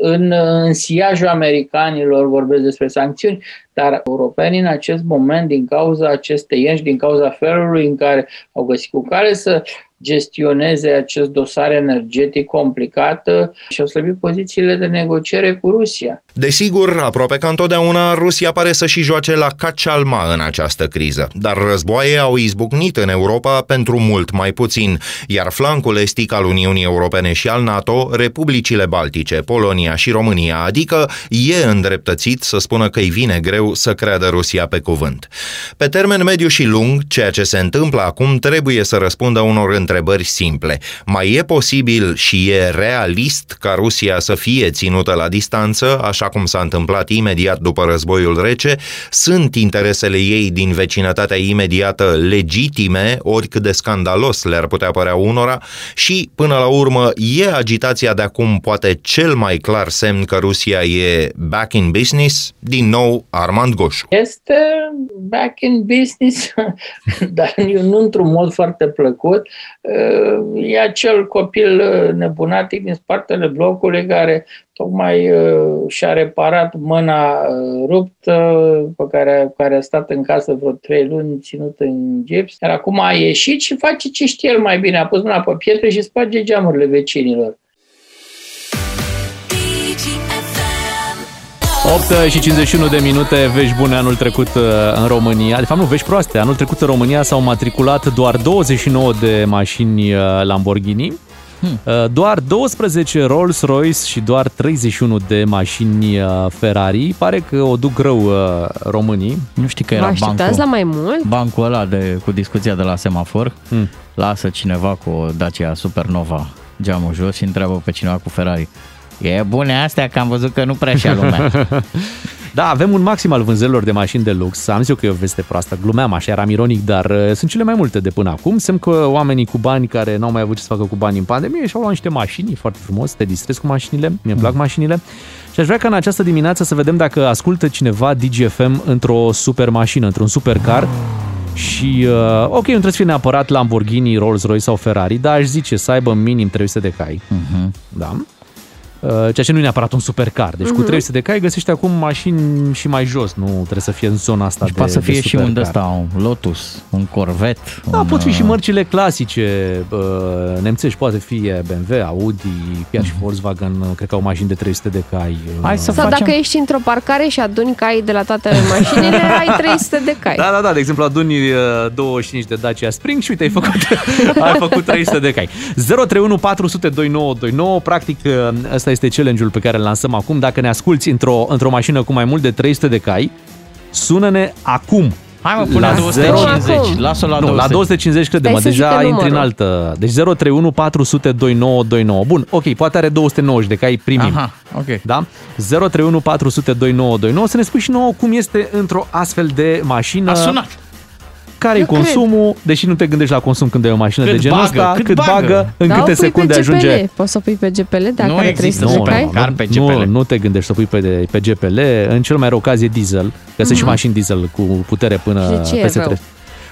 în siajul americanilor vorbesc despre sancțiuni, dar europenii în acest moment, din cauza acestei ieși, din cauza felului în care au găsit cu care să gestioneze acest dosar energetic complicat și au slăbit pozițiile de negociere cu Rusia. Desigur, aproape ca întotdeauna, Rusia pare să și joace la cacialma în această criză, dar războaie au izbucnit în Europa pentru mult mai puțin, iar flancul estic al Uniunii Europene și al NATO, Republicile Baltice, Polonia și România, adică e îndreptățit să spună că îi vine greu să creadă Rusia pe cuvânt. Pe termen mediu și lung, ceea ce se întâmplă acum trebuie să răspundă unor întrebări simple. Mai e posibil și e realist ca Rusia să fie ținută la distanță, așa cum s-a întâmplat imediat după războiul rece? Sunt interesele ei din vecinătatea imediată legitime, oricât de scandalos le-ar putea părea unora? Și, până la urmă, e agitația de acum poate cel mai clar semn că Rusia e back in business? Din nou, Armand Goșu. Este back in business, dar nu într-un mod foarte plăcut. E acel copil nebunatic din spatele blocului care tocmai și-a reparat mâna ruptă pe care a stat în casă vreo 3 luni ținută în gips. Iar acum a ieșit și face ce știe el mai bine. A pus mâna pe pietre și sparge geamurile vecinilor. 8:51 vești bune anul trecut în România. De fapt, nu, vești proaste. Anul trecut în România s-au matriculat doar 29 de mașini Lamborghini. Doar 12 Rolls-Royce și doar 31 de mașini Ferrari. Pare că o duc rău românii. Nu știi că era bancul, la mai mult? Bancul ăla cu discuția de la semafor. Lasă cineva cu o Dacia Supernova geamul jos și întreabă pe cineva cu Ferrari. E bune astea, că am văzut că nu prea și-a lumea. Da, avem un maxim al vânzărilor de mașini de lux. Am zis eu că e o veste proastă, glumeam așa, eram ironic, dar sunt cele mai multe de până acum. Semn că oamenii cu bani care n-au mai avut ce să facă cu bani în pandemie și-au luat niște mașini, foarte frumos, te distrezi cu mașinile, mi-e plac mașinile. Și aș vrea ca în această dimineață să vedem dacă ascultă cineva DGFM într-o super mașină, într-un supercar. Și, ok, nu trebuie să fie neapărat Lamborghini, Rolls-Royce sau Ferrari, dar aș zice să aibă minim 300 de cai. Da. Ceea ce nu e neapărat un supercar. Deci cu 300 de cai găsești acum mașini și mai jos. Nu trebuie să fie în zona asta deci de supercar. Poate să fie și unde ăsta, un Lotus, un Corvette. Da, pot fi și mărcile clasice nemțești. Poate fi BMW, Audi, chiar și Volkswagen. Cred că au mașini de 300 de cai. Hai să sau facem... dacă ești într-o parcare și aduni cai de la toate mașinile, ai 300 de cai. Da, da, da. De exemplu, aduni 25 de Dacia Spring și uite, ai făcut, ai făcut 300 de cai. 031 400 2929. Practic, ăsta este challenge-ul pe care îl lansăm acum. Dacă ne asculti într-o mașină cu mai mult de 300 de cai, sună-ne acum. Hai mă, pune la 250. Lasă-o la 250. La 250, crede-mă, deja intri în altă. Deci 031 400 2929. Bun, ok, poate are 290 de cai, primim. Aha, ok. Da? 031 400 2929. Să ne spui și nouă cum este într-o astfel de mașină. A sunat. Care-i consumul, deși nu te gândești la consum când ai o mașină cât de genul ăsta, cât bagă, în câte secunde ajunge. Poți să o pui pe GPL dacă are 300 de cai? Nu te gândești să o pui pe GPL. În cel mai rău caz e diesel, că sunt și mașini diesel cu putere până peste 3.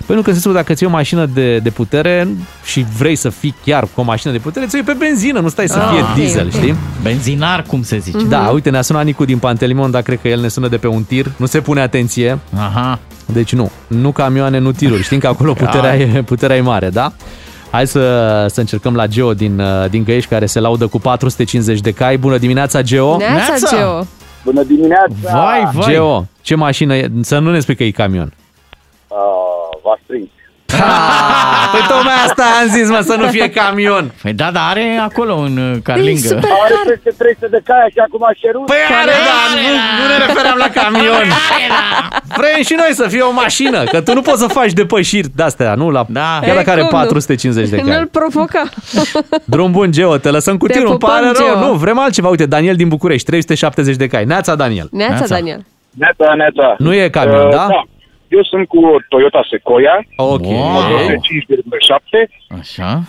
Pentru că, în sensul, dacă ți-ai o mașină de putere și vrei să fii chiar cu o mașină de putere, ți-o iei pe benzină, nu stai să fie diesel, știi? Benzinar, cum se zice. Da, uite, ne-a sunat Nicu din Pantelimon, dar cred că el ne sună de pe un tir, nu se pune atenție. Aha. Deci nu camioane, nu tiruri, știm că acolo puterea e mare, da? Hai să încercăm la Geo din Găiești, care se laudă cu 450 de cai. Bună dimineața, Geo! Neața, Geo! Bună dimineața! Vai, vai! Geo, ce mașină e? Să nu ne spui că e camion. V-a strins. Păi tocmai asta am zis, mă, să nu fie camion. Păi da, dar are acolo un carlingă. Are peste 300 de cai, așa cum a cerut. Păi are, da, nu ne referam la camion. Vrem și noi să fie o mașină, că tu nu poți să faci depășiri de-astea, nu? Chiar dacă are 450 de cai. Nu-l provoca. Drum bun, Geo, te lăsăm cu tirul, îmi pare rău. Nu, vrem altceva. Uite, Daniel din București, 370 de cai. Neața, Daniel. Neața, Daniel. Neața, neața. Nu e camion, da? Da. Eu sunt cu Toyota Sequoia, okay. Wow. 5,7, așa.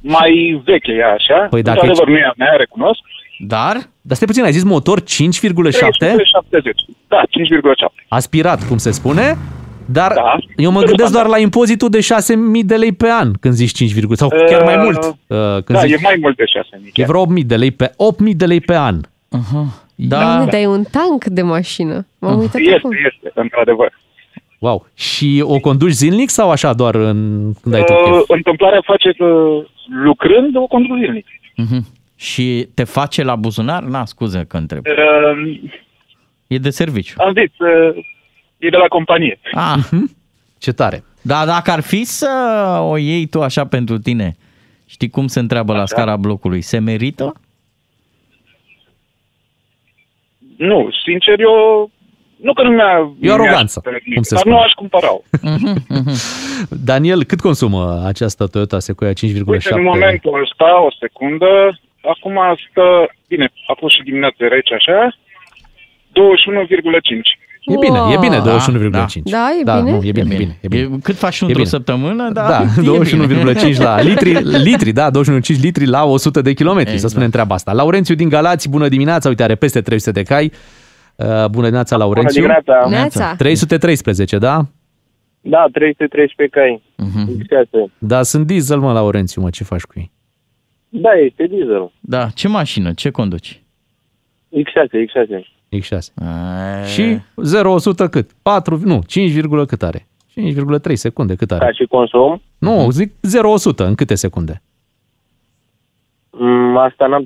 Mai veche e așa, păi dacă într-adevăr nu e a mea, recunosc. Dar stai puțin, ai zis motor 5,7? 5,70, da, 5,7. Aspirat, cum se spune, dar da. Eu mă gândesc doar la impozitul de 6.000 de lei pe an când zici 5,7, sau chiar mai mult. Când da, zici, e mai mult de 6.000. E vreo 8.000 de lei pe, 8.000 de lei pe an. Da. Dar e un tank de mașină, m-am uitat. Este, într-adevăr. Wow. Și o conduci zilnic sau așa doar când ai tot chef? Întâmplarea face că lucrând o conduc zilnic. Și te face la buzunar? Na, scuze că întreb. E de serviciu. Am zis, e de la companie. Ce tare. Dar dacă ar fi să o iei tu așa pentru tine, știi cum se întreabă la scara blocului? Se merită? Nu, sincer eu... Nu că nu mi-a... E aroganță, cum se spune. Dar nu aș cumpăra-o. Daniel, cât consumă această Toyota Sequoia 5,7? Uite, în momentul ăsta, o secundă, acum stă, bine, a fost și dimineața de rece așa, 21,5. E bine, e bine 21,5. Da, e bine. Nu, e bine. Cât faci într-o săptămână, da, 21,5 la litri, da, 21,5 litri la 100 de kilometri, exact. Să spunem treaba asta. Laurențiu din Galați, bună dimineața, uite, are peste 300 de cai. Bună dimineața, Laurențiu. Bună dimineața. 313, da? Da, 313 cai. Da, sunt diesel, mă, Laurențiu, mă, ce faci cu ei? Da, este diesel. Da, ce mașină, ce conduci? X6. Și 0-100 cât? 5, cât are? 5,3 secunde, cât are? Ca și consum? Nu, zic 0-100, în câte secunde? Asta n-am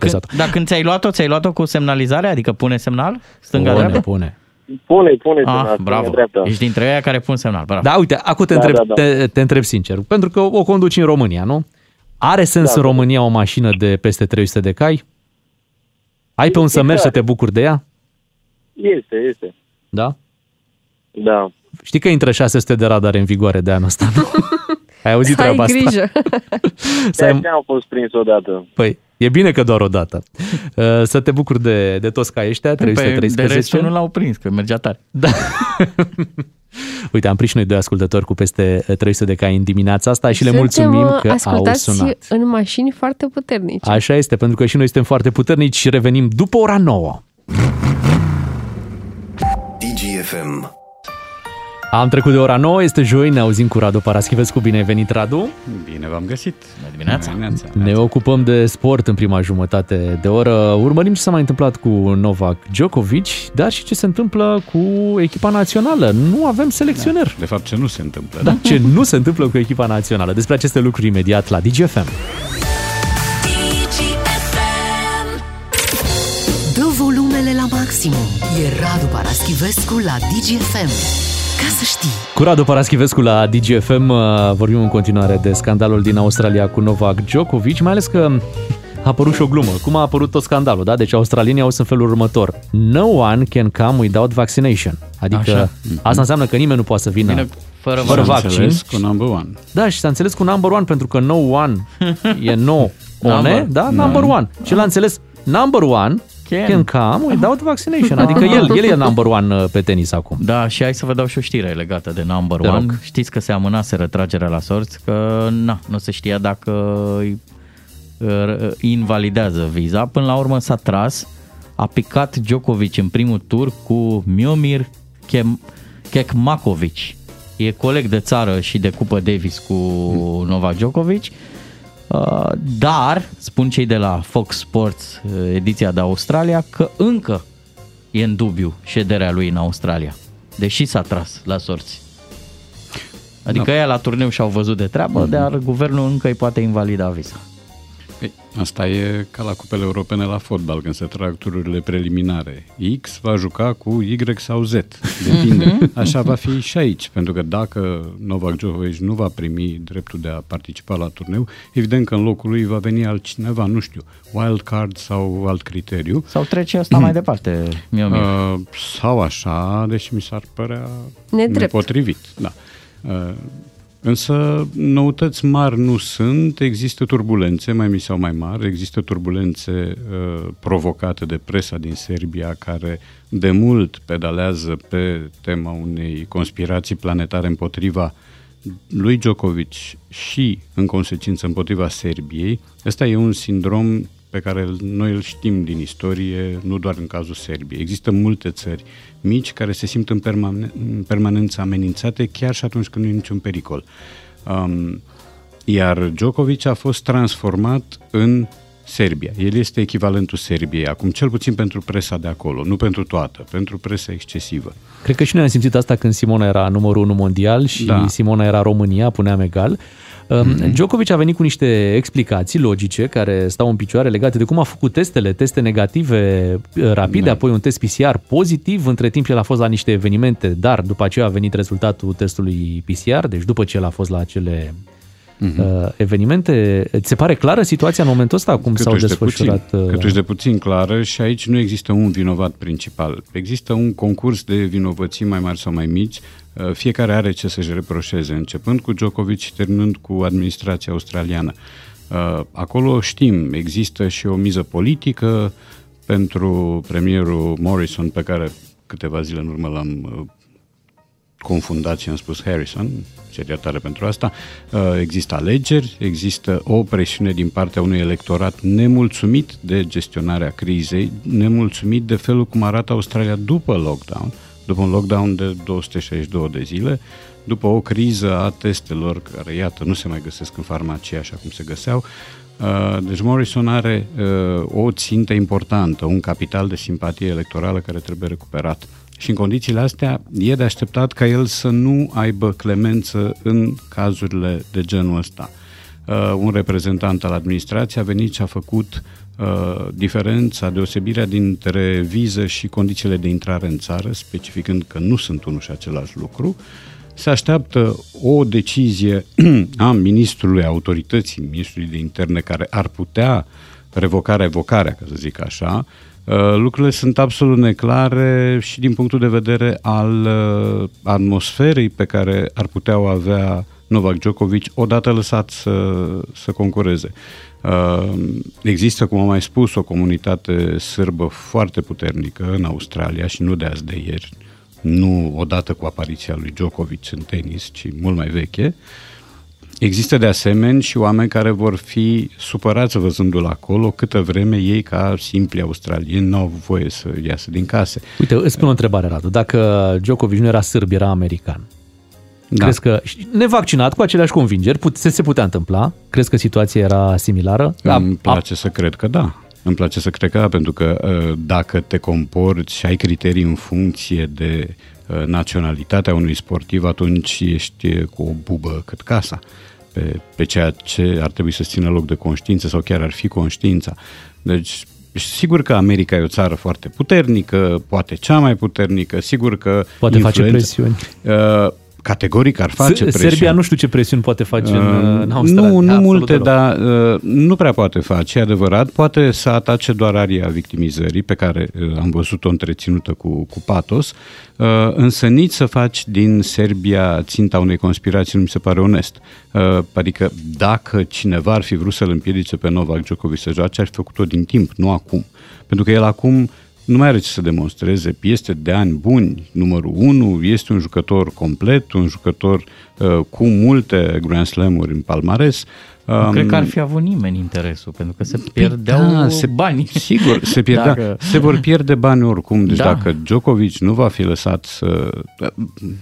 testat-o. Dar când ți-ai luat-o cu semnalizare? Adică pune semnal? Stânga-dreapta? Pune semnal. Bravo. Ești dintre aia care pun semnal. Bravo. Da, uite, acum te întreb sincer. Pentru că o conduci în România, nu? Are sens în România o mașină de peste 300 de cai? Ai pe un să mergi să te bucuri de ea? Este. Da? Da. Știi că intră 600 de radare în vigoare de anul ăsta, nu? Ai auzit treaba asta? Ai grijă. Am fost prins odată. Păi, e bine că doar odată. Să te bucuri de toți ca ăștia, 313. De restul nu l-au prins, că mergea tare. Da. Uite, am prins noi doi ascultători cu peste 300 de cai în dimineața asta și le mulțumim că au sunat. În mașini foarte puternici. Așa este, pentru că și noi suntem foarte puternici și revenim după ora 9. DGFM. Am trecut de ora 9, este joi, ne auzim cu Radu Paraschivescu. Bine ai venit, Radu! Bine v-am găsit! Dimineața! Ne ocupăm de sport în prima jumătate de oră. Urmărim ce s-a mai întâmplat cu Novak Djokovic, dar și ce se întâmplă cu echipa națională. Nu avem selecționer. Da, de fapt, ce nu se întâmplă. Da, ce nu se întâmplă cu echipa națională. Despre aceste lucruri imediat la DGFM. Dă volumele la maximum. E Radu Paraschivescu la DGFM. Cu Radu Paraschivescu la DGFM vorbim în continuare de scandalul din Australia cu Novak Djokovic, mai ales că a apărut și o glumă. Cum a apărut tot scandalul, da? Deci australienii au în felul următor. No one can come without vaccination. Adică Asta înseamnă că nimeni nu poate să vină fără vaccin. Cu number one. Da, și s-a înțeles cu number one, pentru că no one e no one, da? Number one. Și l-a înțeles number one. Can come without vaccination. Adică el e number one pe tenis acum. Da, și hai să vă dau și o știre legată de number one. Știți că se amânase retragerea la sorți, că nu se știa dacă invalidează viza. Până la urmă s-a tras, a picat Djokovic în primul tur cu Miomir Kecmakovic. E coleg de țară și de Cupa Davis cu Novak Djokovic. Dar, spun cei de la Fox Sports, ediția de Australia, că încă e în dubiu șederea lui în Australia, deși s-a tras la sorți. Adică ea la turneu și-au văzut de treabă, dar guvernul încă îi poate invalida viza. Asta e ca la cupele europene la fotbal, când se trag tururile preliminare. X va juca cu Y sau Z, depinde. Așa va fi și aici, pentru că dacă Novak Djokovic nu va primi dreptul de a participa la turneu, evident că în locul lui va veni altcineva, nu știu, wildcard sau alt criteriu. Sau trece asta mai departe, Miomir. Sau așa, deși mi s-ar părea nepotrivit. Da. Însă noutăți mari nu sunt, există turbulențe, mai mici sau mai mari, există turbulențe provocate de presa din Serbia, care de mult pedalează pe tema unei conspirații planetare împotriva lui Djokovic și, în consecință, împotriva Serbiei. Ăsta e un sindrom pe care noi îl știm din istorie, nu doar în cazul Serbiei. Există multe țări mici care se simt în permanență amenințate, chiar și atunci când nu e niciun pericol. Iar Djokovic a fost transformat în Serbia. El este echivalentul Serbiei acum, cel puțin pentru presa de acolo, nu pentru toată, pentru presa excesivă. Cred că și noi am simțit asta când Simona era numărul 1 mondial și Simona era România, puneam egal. Djokovic a venit cu niște explicații logice care stau în picioare, legate de cum a făcut teste negative rapide, apoi un test PCR pozitiv. Între timp el a fost la niște evenimente, dar după aceea a venit rezultatul testului PCR, deci după ce el a fost la acele evenimente. Ți se pare clară situația în momentul ăsta? Cum s-au desfășurat? Câtuși de puțin clară, și aici nu există un vinovat principal. Există un concurs de vinovății mai mari sau mai mici. Fiecare are ce să-și reproșeze, începând cu Djokovic și terminând cu administrația australiană. Acolo știm, există și o miză politică pentru premierul Morrison, pe care câteva zile în urmă l-am confundat și am spus Harrison, cer iertare pentru asta. Există alegeri, există o presiune din partea unui electorat nemulțumit de gestionarea crizei, nemulțumit de felul cum arată Australia după lockdown, după un lockdown de 262 de zile, după o criză a testelor care, iată, nu se mai găsesc în farmacie așa cum se găseau. Deci Morrison are o țintă importantă, un capital de simpatie electorală care trebuie recuperat. Și în condițiile astea e de așteptat ca el să nu aibă clemență în cazurile de genul ăsta. Un reprezentant al administrației a venit și a făcut diferența, deosebirea dintre viză și condițiile de intrare în țară, specificând că nu sunt unul și același lucru. se așteaptă o decizie a ministrului autorității, ministrului de interne, care ar putea revoca revocarea, ca să zic așa. Lucrurile sunt absolut neclare și din punctul de vedere al atmosferei pe care ar putea o avea Novak Djokovic odată lăsat să concureze. Există, cum am mai spus, o comunitate sârbă foarte puternică în Australia și nu de azi de ieri, nu odată cu apariția lui Djokovic în tenis, ci mult mai veche. Există de asemenea și oameni care vor fi supărați văzându-l acolo câtă vreme ei, ca simpli australieni, n-au voie să iasă din case. Uite, îți spun o întrebare, Radu. Dacă Djokovic nu era sârb, era american, da, crezi că, nevaccinat, cu aceleași convingeri, se putea întâmpla? Crezi că situația era similară? Îmi place să cred că da. Îmi place să cred că da, pentru că dacă te comporți și ai criterii în funcție de naționalitatea unui sportiv, atunci ești cu o bubă cât casa pe ceea ce ar trebui să țină loc de conștiință sau chiar ar fi conștiința. Deci, sigur că America e o țară foarte puternică, poate cea mai puternică, sigur că... Poate face presiuni. Categoric ar face presiuni. Serbia nu știu ce presiuni poate face în Australia. Nu multe, dar nu prea poate face, e adevărat. Poate să atace doar aria victimizării, pe care am văzut-o întreținută cu patos, însă nici să faci din Serbia ținta unei conspirații nu mi se pare onest. Adică dacă cineva ar fi vrut să-l împiedice pe Novak Djokovic să joace, ar fi făcut-o din timp, nu acum. Pentru că el acum nu mai are ce să demonstreze, este de ani buni numărul 1, este un jucător complet, un jucător cu multe Grand Slam-uri în palmares. Nu cred că ar fi avut nimeni interesul, pentru că se pierdeau bani. Sigur, se pierdea. Se vor pierde bani oricum, deci dacă Djokovic nu va fi lăsat să...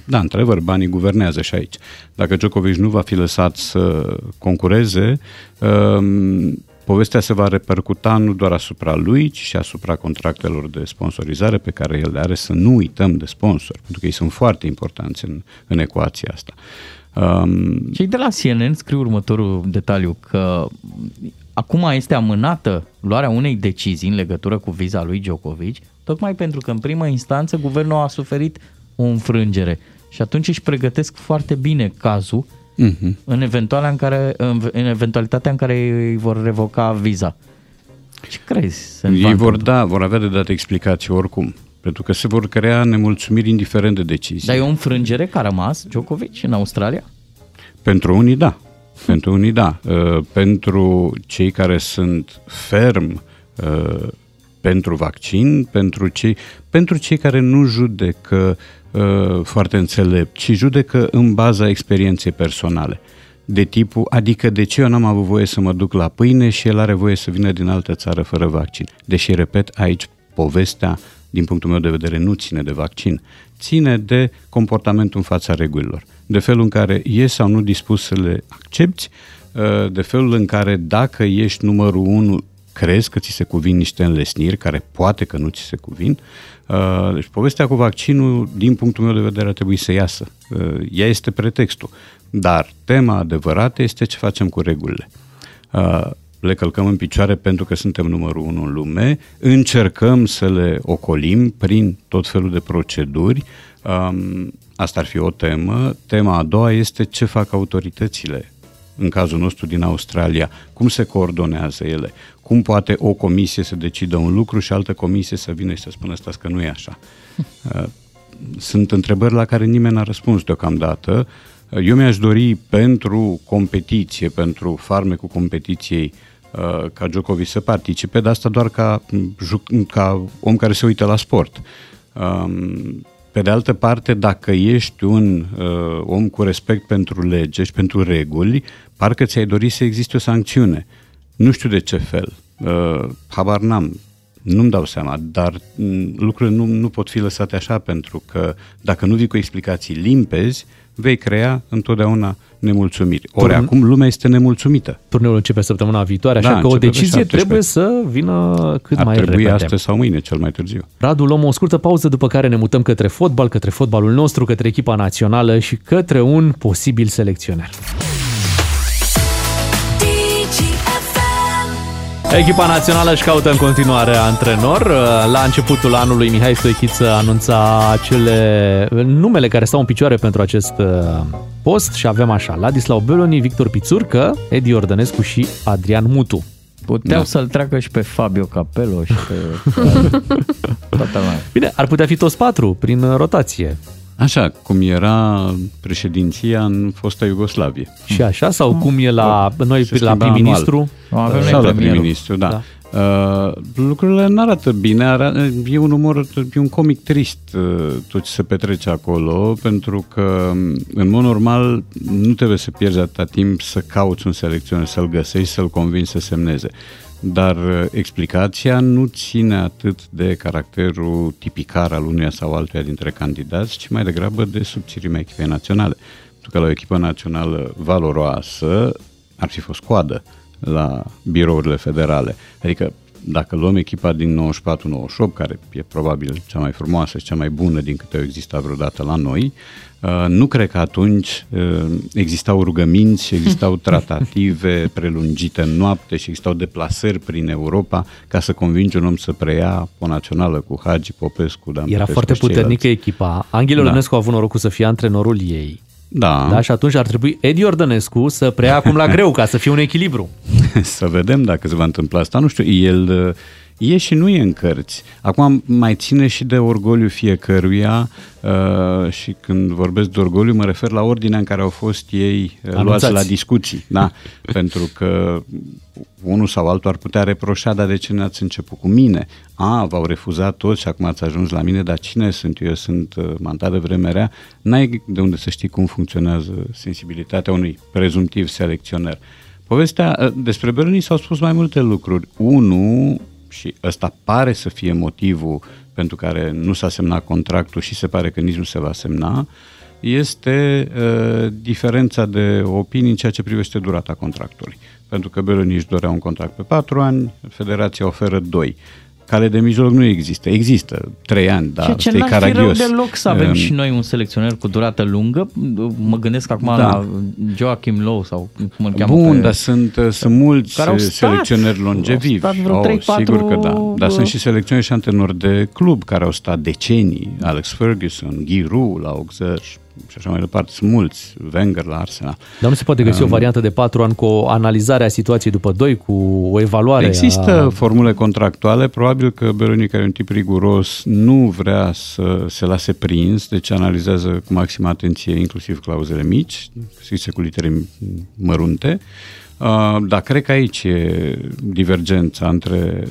Da, într-adevăr, banii guvernează și aici. Dacă Djokovic nu va fi lăsat să concureze, povestea se va repercuta nu doar asupra lui, ci și asupra contractelor de sponsorizare pe care el le are, să nu uităm de sponsori, pentru că ei sunt foarte importanți în ecuația asta. Cei de la CNN scriu următorul detaliu, că acum este amânată luarea unei decizii în legătură cu viza lui Djokovic, tocmai pentru că în primă instanță guvernul a suferit o înfrângere și atunci își pregătesc foarte bine cazul. Uh-huh. În eventualitatea în care îi vor revoca viza. Ce crezi? Ei vor avea de dat explicații oricum, pentru că se vor crea nemulțumiri indiferent de decizii. Dar e o înfrângere care a rămas Djokovic în Australia? Pentru unii da. Pentru unii da. Pentru cei care sunt ferm pentru vaccin, pentru cei care nu judecă foarte înțelept, ci judecă în baza experienței personale. De tipul, adică de ce eu n-am avut voie să mă duc la pâine și el are voie să vină din altă țară fără vaccin. Deși, repet, aici povestea, din punctul meu de vedere, nu ține de vaccin, ține de comportamentul în fața regulilor, de felul în care ești sau nu dispus să le accepti, de felul în care dacă ești numărul 1, crezi că ți se cuvin niște înlesniri care poate că nu ți se cuvin. Deci povestea cu vaccinul, din punctul meu de vedere, ar trebui să iasă. Ea este pretextul. Dar tema adevărată este ce facem cu regulile. Le călcăm în picioare pentru că suntem numărul 1 în lume, încercăm să le ocolim prin tot felul de proceduri. Asta ar fi o temă. Tema a doua este ce fac autoritățile, în cazul nostru din Australia, cum se coordonează ele, cum poate o comisie să decidă un lucru și altă comisie să vină și să spună stați că nu e așa. Sunt întrebări la care nimeni n-a răspuns deocamdată. Eu mi-aș dori pentru competiție, pentru farmecul competiției, ca Djokovic să participe, dar asta doar ca om care se uită la sport. Pe de altă parte, dacă ești un om cu respect pentru lege și pentru reguli, parcă ți-ai dori să existe o sancțiune. Nu știu de ce fel, habar n-am, nu-mi dau seama, dar lucrurile nu pot fi lăsate așa, pentru că dacă nu vii cu explicații limpezi, vei crea întotdeauna nemulțumiri. Ori acum lumea este nemulțumită. Turneul începe săptămâna viitoare, așa că o decizie trebuie să vină cât mai repede. Ar trebui astăzi sau mâine, cel mai târziu. Radu, luăm o scurtă pauză, după care ne mutăm către fotbal, către fotbalul nostru, către echipa națională și către un posibil selecționer. Echipa națională își caută în continuare antrenor. La începutul anului, Mihai Stoichiță anunța acele numele care stau în picioare pentru acest post și avem așa: Ladislau Beloni, Victor Pițurcă, Edi Ordănescu și Adrian Mutu. Puteau să-l treacă și pe Fabio Capello și pe... Bine, ar putea fi toți patru prin rotație. Așa, cum era președinția în fosta Iugoslavie. Și așa, sau cum e la noi la prim-ministru? Sau la prim-ministru, da. Lucrurile nu arată bine, e un umor, e un comic trist tot ce se petrece acolo, pentru că în mod normal nu trebuie să pierzi atâta timp să cauți un selecționer, să-l găsești, să-l convingi să semneze. Dar explicația nu ține atât de caracterul tipicar al unuia sau altuia dintre candidați, ci mai degrabă de subțirimea echipei naționale. Pentru că la o echipă națională valoroasă ar fi fost coadă la birourile federale. Adică dacă luăm echipa din 94-98, care e probabil cea mai frumoasă și cea mai bună din câte au existat vreodată la noi, nu cred că atunci existau rugăminți, existau tratative prelungite în noapte și existau deplasări prin Europa ca să convingi un om să preia o națională cu Hagi, Popescu, Dan. Era Popescu foarte puternică echipa. Anghel Iordănescu a avut norocul să fie antrenorul ei. Da. Și atunci ar trebui Edi Ordănescu să preia acum la greu ca să fie un echilibru. Să vedem dacă se va întâmpla asta. Nu știu, el e și nu e în cărți. Acum mai ține și de orgoliu fiecăruia și când vorbesc de orgoliu mă refer la ordinea în care au fost ei luați la discuții. Da, pentru că unul sau altul ar putea reproșa: dar de ce n-ați început cu mine? V-au refuzat toți și acum ați ajuns la mine, dar cine sunt? Eu sunt mantat de vreme rea. N-ai de unde să știi cum funcționează sensibilitatea unui prezumtiv selecționer. Povestea despre Beloni s-au spus mai multe lucruri. Unul, și ăsta pare să fie motivul pentru care nu s-a semnat contractul și se pare că nici nu se va semna, este diferența de opinii în ceea ce privește durata contractului. Pentru că Beloni își dorea un contract pe 4 ani, federația oferă 2. Cale de mijloc nu există. Există 3 ani, dar ce e caragios. Ce n-ar fi rău deloc să avem și noi un selecționer cu durată lungă. Mă gândesc acum la Joachim Low sau cum îl cheamă. Bun, dar sunt mulți selecționeri longevivi. Au 3-4... Sigur că da. Dar sunt și selecționeri și antenori de club care au stat decenii. Alex Ferguson, Giroud la Auxerre și așa mai departe. Sunt mulți. Wenger la Arsenal. Dar nu se poate găsi o variantă de 4 ani cu o analizare a situației după 2, cu o evaluare? Există formule contractuale. Probabil că Beloni, care e un tip riguros, nu vrea să se lase prins, deci analizează cu maximă atenție inclusiv clauzele mici, scrise cu litere mărunte. Dar cred că aici e divergența între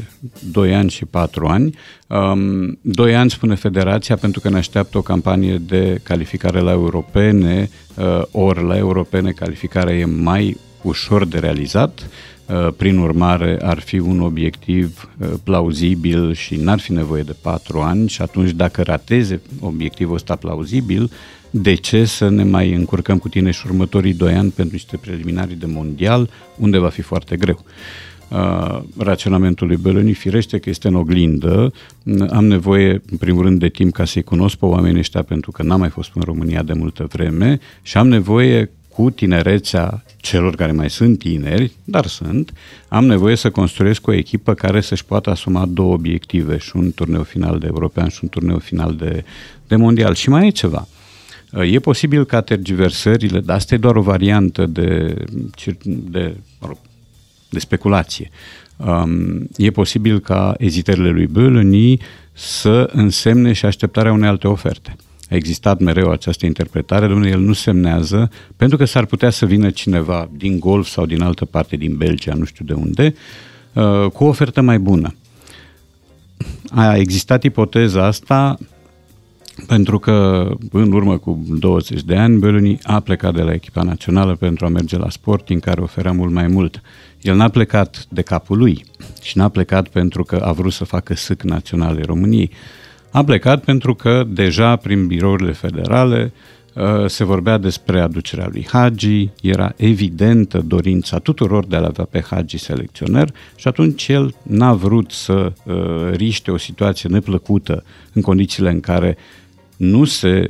2 ani și 4 ani. 2 ani, spune federația, pentru că ne așteaptă o campanie de calificare la europene, ori la europene calificarea e mai ușor de realizat. Prin urmare, ar fi un obiectiv plauzibil și n-ar fi nevoie de 4 ani și atunci, dacă rateze obiectivul ăsta plauzibil, de ce să ne mai încurcăm cu tine și următorii 2 ani pentru niște preliminarii de mondial, unde va fi foarte greu? Raționamentul lui Beloni, firește că este în oglindă. Am nevoie, în primul rând, de timp ca să-i cunosc pe oamenii ăștia, pentru că n-am mai fost în România de multă vreme și am nevoie, cu tinerețea celor care mai sunt tineri, dar sunt, am nevoie să construiesc o echipă care să-și poată asuma 2 obiective, și un turneu final de european și un turneu final de mondial. Și mai e ceva. E posibil ca tergiversările, dar asta e doar o variantă de speculație, e posibil ca ezitările lui Beloni să însemne și așteptarea unei alte oferte. A existat mereu această interpretare, domnule, el nu semnează pentru că s-ar putea să vină cineva din golf sau din altă parte, din Belgia, nu știu de unde, cu o ofertă mai bună. A existat ipoteza asta pentru că în urmă cu 20 de ani Beloni a plecat de la echipa națională pentru a merge la Sporting, care oferea mult mai mult. El n-a plecat de capul lui și n-a plecat pentru că a vrut să facă sâc naționale României. A plecat pentru că deja prin birourile federale se vorbea despre aducerea lui Hagi, era evidentă dorința tuturor de a-l avea pe Hagi selecționer și atunci el n-a vrut să riște o situație neplăcută în condițiile în care nu se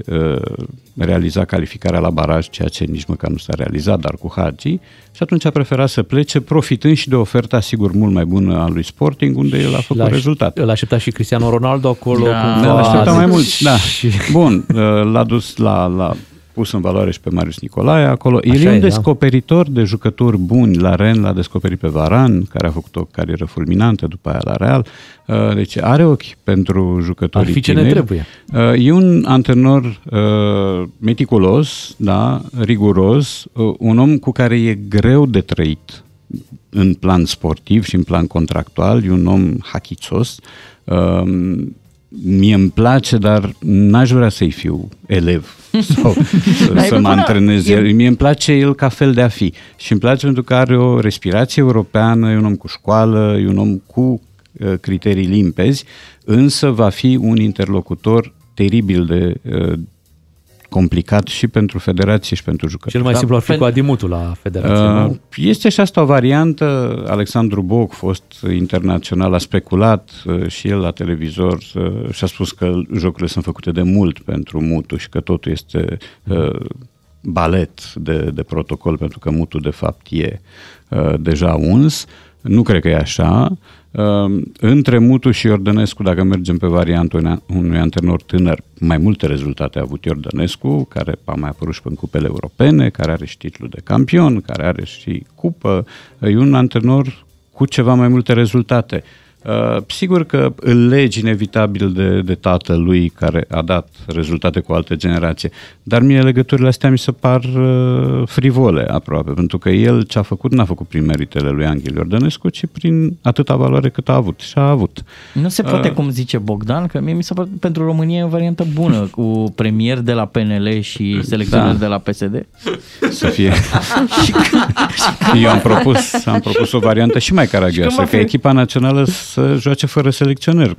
realiza calificarea la baraj, ceea ce nici măcar nu s-a realizat, dar cu Hagi, și atunci a preferat să plece, profitând și de oferta, sigur, mult mai bună a lui Sporting, unde el a făcut rezultat. L-a așteptat și Cristiano Ronaldo acolo. L-a așteptat mai mult, da. Bun, l-a dus la pus în valoare și pe Marius Nicolae acolo. El e un descoperitor de jucători buni. La Rennes l-a descoperit pe Varane, care a făcut o carieră fulminantă după aia la Real. Deci are ochi pentru jucătorii tineri. Ar fi ce ne trebuie. E un antrenor meticulos, da, riguros, un om cu care e greu de trăit în plan sportiv și în plan contractual. E un om hachițos. Mie îmi place, dar n-aș vrea să-i fiu elev sau să mă antrenez. Mie îmi place el ca fel de a fi și îmi place pentru că are o respirație europeană, e un om cu școală, e un om cu criterii limpezi, însă va fi un interlocutor teribil de complicat și pentru federație și pentru jucători. Cel mai simplu ar fi cu Adi Mutu la federație. Este și asta o variantă. Alexandru Boc, fost internațional, a speculat și el la televizor și a spus că jocurile sunt făcute de mult pentru Mutu și că totul este balet de protocol, pentru că Mutu de fapt e deja uns. Nu cred că e așa. Între Mutu și Ordănescu, dacă mergem pe varianta unui antrenor tânăr, mai multe rezultate a avut Iordănescu, care a mai apărut și în cupele europene, care are și titlul de campion, care are și cupă. E un antrenor cu ceva mai multe rezultate. Sigur că îl legi inevitabil de tatălui, care a dat rezultate cu o altă generație, dar mie legăturile astea mi se par frivole aproape, pentru că el ce a făcut n-a făcut prin meritele lui Anghel Iordănescu, ci prin atâta valoare cât a avut și a avut. Nu se poate, cum zice Bogdan, că mie mi se pare pentru România e o variantă bună cu premier de la PNL și selecționer de la PSD. Să fie. Eu am propus o variantă și mai caragioasă, că echipa națională să joace fără selecționer.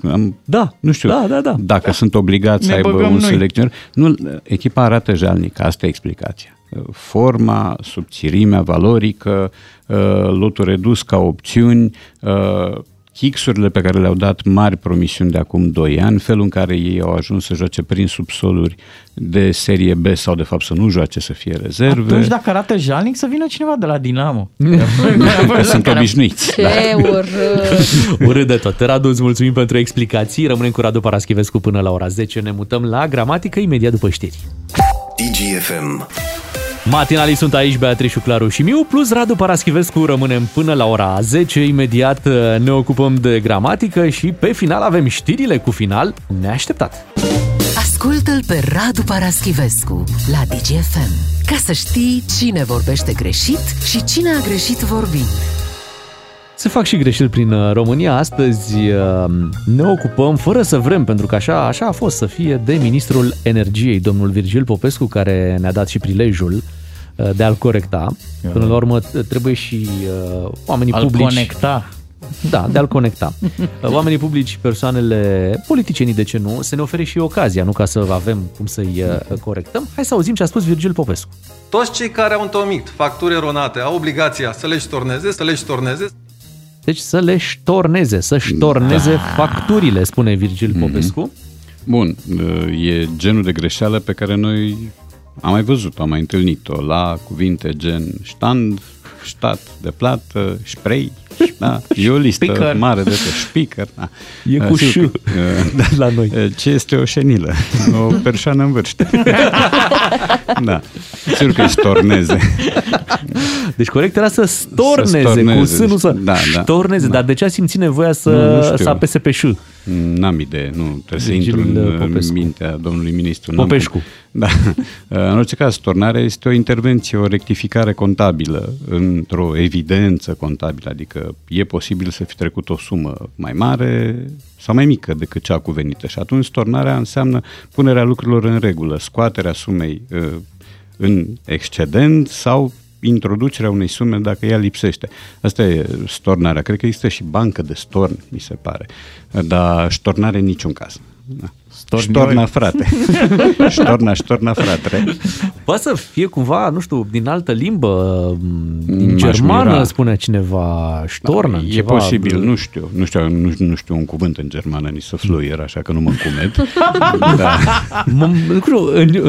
Dacă sunt obligați să aibă un selecționer. Nu, echipa arată jalnic, asta e explicația. Forma, subțirimea valorică, lotul redus ca opțiuni, X-urile pe care le-au dat mari promisiuni de acum 2 ani, felul în care ei au ajuns să joace prin subsoluri de serie B sau de fapt să nu joace, să fie rezerve. Atunci dacă arată jalnic, să vină cineva de la Dinamo. Sunt obișnuiți. Urât de tot. Radu, îți mulțumim pentru explicații. Rămânem cu Radu Paraschivescu până la ora 10. Ne mutăm la gramatică imediat după știri. DGFM. Matinalii sunt aici, Beatrice, Claru și Miu, plus Radu Paraschivescu. Rămânem până la ora 10, imediat ne ocupăm de gramatică și pe final avem știrile cu final neașteptat. Ascultă-l pe Radu Paraschivescu la DGFM, ca să știi cine vorbește greșit și cine a greșit vorbind. Se fac și greșeli prin România. Astăzi ne ocupăm, fără să vrem, pentru că așa a fost să fie, de ministrul energiei, domnul Virgil Popescu, care ne-a dat și prilejul de a-l corecta. Până la urmă trebuie și oamenii publici... Al conecta. Da, de a-l conecta. Oamenii publici, persoanele, politicienii, de ce nu, să ne ofere și ocazia, nu ca să avem cum să-i corectăm. Hai să auzim ce a spus Virgil Popescu. Toți cei care au întocmit facturi eronate au obligația să le ștorneze, Deci să le ștorneze, facturile, spune Virgil Popescu. Bun, e genul de greșeală pe care noi am mai văzut, am mai întâlnit-o la cuvinte gen stand, stat de plată, spray, da, e o listă speaker mare de tot, speaker. Da. E cu ș la noi. Ce este o șenilă? O persoană în vârstă. Da, sigur că ștorneze. Deci corect era să storneze, cu sânul să ștorneze, dar de ce a simțit nevoia să apese pe ș? N-am idee, nu trebuie să intru în mintea domnului ministru. Popescu. Da. În orice caz, stornarea este o intervenție, o rectificare contabilă într-o evidență contabilă, adică e posibil să fi trecut o sumă mai mare sau mai mică decât cea cuvenită și atunci stornarea înseamnă punerea lucrurilor în regulă, scoaterea sumei în excedent sau introducerea unei sume dacă ea lipsește. Asta e stornarea. Cred că există și bancă de storn, mi se pare. Dar stornare în niciun caz. Ștorna, frate. Ștorna, frate. Poate să fie cumva, nu știu, din altă limbă, din germană, spune cineva, ștorna. E ceva posibil, nu știu un cuvânt în germană, nici să fluier, așa că nu mă încumet. Da.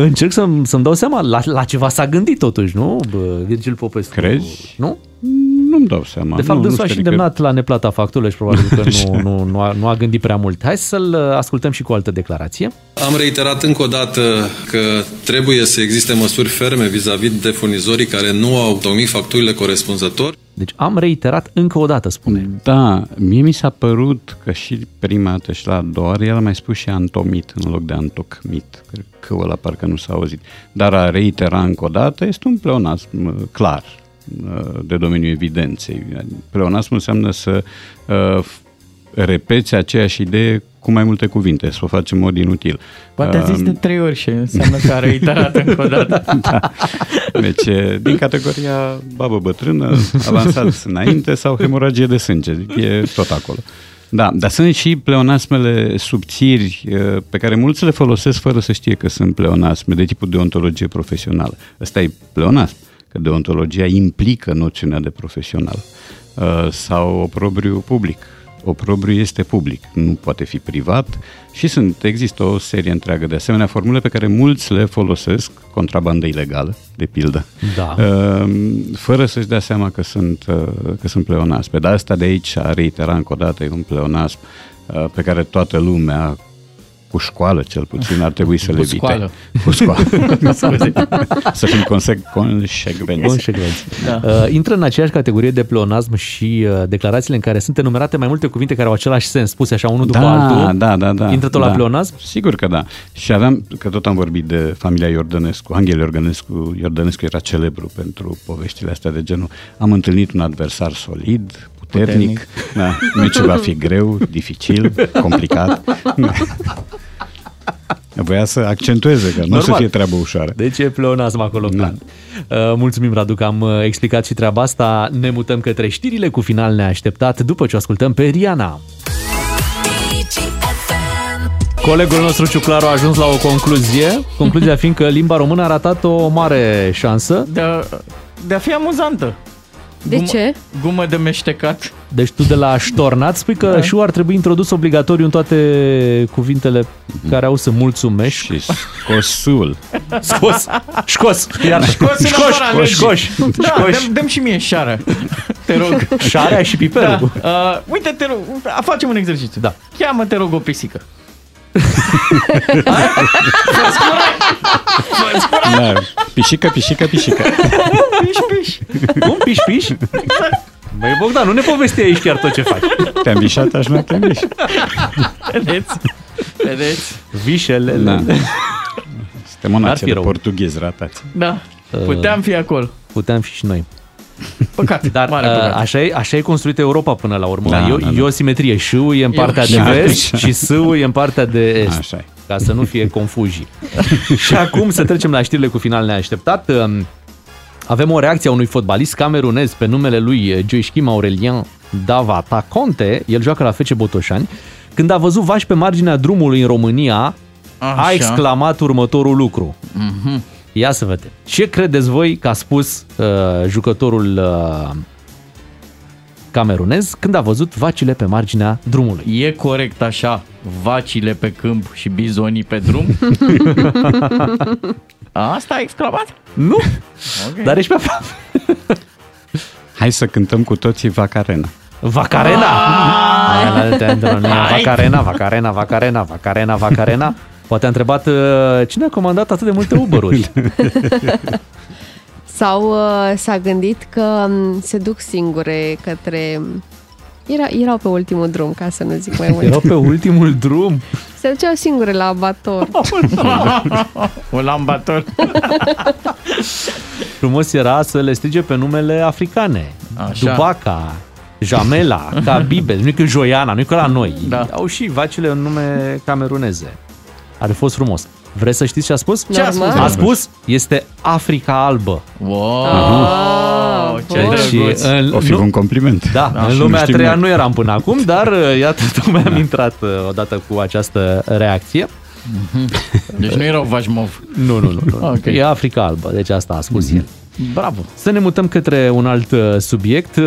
Încerc să-mi dau seama, la ceva s-a gândit totuși, nu? Virgil Popescu. Crezi? Nu? Nu-mi dau seama. De fapt, dânsul a și îndemnat la neplata facturilor și probabil că nu a gândit prea mult. Hai să-l ascultăm și cu o altă declarație. Am reiterat încă o dată că trebuie să existe măsuri ferme vis-a-vis de furnizorii care nu au primit facturile corespunzător. Deci am reiterat încă o dată, spune. Da, mie mi s-a părut că și prima dată și la a doua el a mai spus și antomit în loc de antocmit. Cred că ăla parcă nu s-a auzit. Dar a reitera încă o dată este un pleonasm clar de domeniul evidenței. Pleonasmul înseamnă să repeți aceeași idee cu mai multe cuvinte, să o faci în mod inutil. Poate a zis de 3 ori și înseamnă că a reiterat încă o dată. Da. Deci, din categoria babă bătrână, avansați înainte sau hemoragie de sânge. E tot acolo. Da, dar sunt și pleonasmele subțiri pe care mulți le folosesc fără să știe că sunt pleonasme de tipul deontologie profesională. Ăsta e pleonasm. Că deontologia implică noțiunea de profesional sau oprobriu public. Oprobriu este public, nu poate fi privat și există o serie întreagă de asemenea formule pe care mulți le folosesc, contrabandă ilegală, de pildă, da. Fără să-și dea seama că sunt pleonasme. Dar asta de aici a reitera încă o dată e un pleonasm pe care toată lumea cu școală, cel puțin, ar trebui să le evite. Cu școală. Să fim consecvenți. Da. Intră în aceeași categorie de pleonasm și declarațiile în care sunt enumerate mai multe cuvinte care au același sens, spuse așa unul după altul. Da. Intră tot la pleonasm? Sigur că da. Și că tot am vorbit de familia Iordănescu, Anghel Iordănescu. Iordănescu era celebru pentru poveștile astea de genul. Am întâlnit un adversar solid, puternic. Da, meciul va fi greu, dificil, complicat. Da. Voia să accentueze că nu să fie treabă ușoară. Deci e pleonasm acolo. Da. Mulțumim, Radu, că am explicat și treaba asta. Ne mutăm către știrile cu final neașteptat după ce o ascultăm pe Riana. Colegul nostru Ciuclaru a ajuns la o concluzie. Concluzia fiind că limba română a ratat o mare șansă de a fi amuzantă. De ce? Gumă de meștecat. Deci tu de la ștornat spui că da. Și ar trebui introdus obligatoriu în toate cuvintele care au să mulțumești. Și scosul. Scos. Iar scoș. Da, dăm și mie șară. Te rog. Șarea și piperul. Da. Uite, te rog, facem un exercițiu. Da. Cheamă, te rog, o pisică. Da. Pisică. Piș. Exact. Băi, Bogdan, nu ne povesti aici chiar tot ce faci. Te-am vișat, aș nu te-am viș. Vedeți? Vișelele. Da. Suntem în acel portughez ratați. Da, puteam fi acolo. Puteam fi și noi. Păcat, dar așa e construită Europa până la urmă. Da. E o simetrie. Ș-ul e în partea de vest și S-ul e în partea de est. Așa e. Ca să nu fie confuzii. Și acum să trecem la știrile cu final neașteptat. Avem o reacție a unui fotbalist camerunez pe numele lui Joachim Aurelien Davata Conte. El joacă la FC Botoșani. Când a văzut vași pe marginea drumului în România, a exclamat următorul lucru. Mm-hmm. Ia să vedem. Ce credeți voi că a spus jucătorul camerunez când a văzut vacile pe marginea drumului? E corect așa, vacile pe câmp și bizonii pe drum? Asta a exclamat? Nu, okay. Dar ești pe aproape. Hai să cântăm cu toții Vacarena. Vacarena? Vacarena. Poate a întrebat cine a comandat atât de multe Uber-uri. Sau s-a gândit că se duc singure către... Erau pe ultimul drum, ca să nu zic mai mult. Erau pe ultimul drum? Se duceau singure la abator. La abator. Frumos era să le strige pe numele africane. Așa. Dubaca, Jamela, Kabibe, nu-i că Joiana, nu-i că la noi. Da. Au și vacile în nume cameruneze. Ar fi fost frumos. Vreți să știți ce a spus? Ce a spus? Este Africa Albă. Wow! O fi un compliment. Da, da, în lumea a treia nu eram până acum, dar iată, tocmai am intrat odată cu această reacție. Deci nu erau Vajmov. Nu. Okay. E Africa Albă, deci asta a spus el. Bravo! Să ne mutăm către un alt subiect.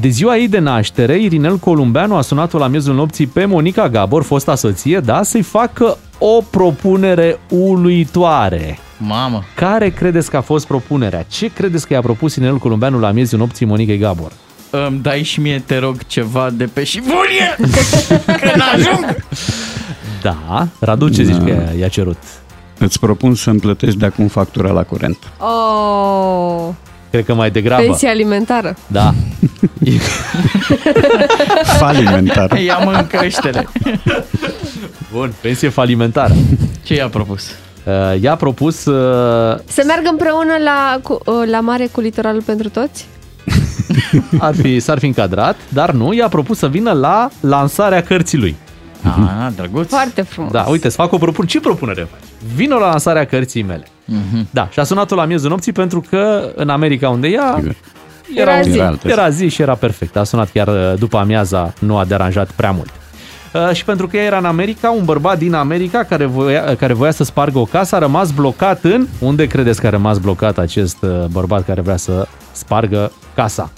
De ziua ei de naștere, Irinel Columbeanu a sunat-o la miezul nopții pe Monica Gabor, fosta soție, da, să-i facă o propunere uluitoare. Mamă! Care credeți că a fost propunerea? Ce credeți că i-a propus Irinel Columbeanu la miezul nopții Monicei Gabor? Îmi dai și mie, te rog, ceva de pe șivonie când ajung! Da, Radu, ce zici că i-a cerut? Îți propun să-mi plătești de acum factura la curent. Oh. Cred că mai degrabă. Pensia alimentară. Da. Falimentară. Ia-mă în creștere. Bun, pensie falimentară. Ce i-a propus? I-a propus... Să meargă împreună la mare cu Litoralul pentru toți? S-ar fi încadrat, dar nu, i-a propus să vină la lansarea cărții lui. Ah, drăguț. Foarte frumos. Da, uite, să fac o propunere. Ce propunere faci? Vino la lansarea cărții mele. Da, și a sunat-o la miezul nopții pentru că în America unde ea era zi și era perfect. A sunat chiar după amiaza, nu a deranjat prea mult. Și pentru că ea era în America, un bărbat din America care voia să spargă o casă a rămas blocat în... Unde credeți că a rămas blocat acest bărbat care vrea să spargă casa?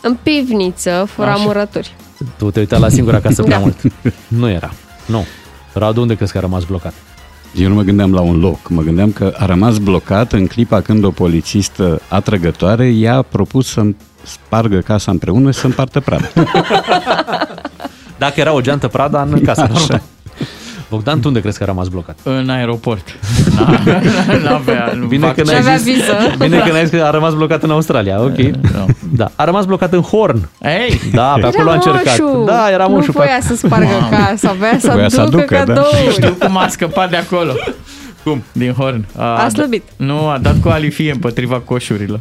În pivniță, fără murături. Tu te uita la singura casă prea mult. Nu era. Nu. Radu, unde crezi că a rămas blocat? Eu nu mă gândeam la un loc. Mă gândeam că a rămas blocat în clipa când o polițistă atrăgătoare i-a propus să-mi spargă casa împreună și să împartă prada. Dacă era o geantă Prada în casă. Așa. Bogdan, tu unde crezi că a rămas blocat? În aeroport. Bine că n-ai zis că a rămas blocat în Australia, ok. Da. A rămas blocat în Horn. Ei! Da, pe acolo a încercat. Da, era moșu. Nu voia să spargă casa, voia să aducă cadouri. Știu cum a scăpat de acolo. Cum? Din Horn. A slăbit. Nu, a dat cu alifie împotriva coșurilor.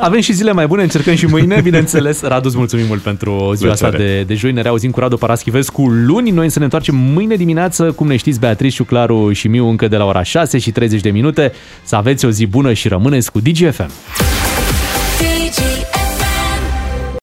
Avem și zile mai bune, încercăm și mâine, bineînțeles. Radu, îți mulțumim mult pentru ziua asta de joi. Ne reauzim cu Radu Paraschivescu luni. Noi să ne întoarcem mâine dimineață, cum ne știți, Beatrice, Ciuclaru și Miu, încă de la ora 6:30. Să aveți o zi bună și rămâneți cu DGFM.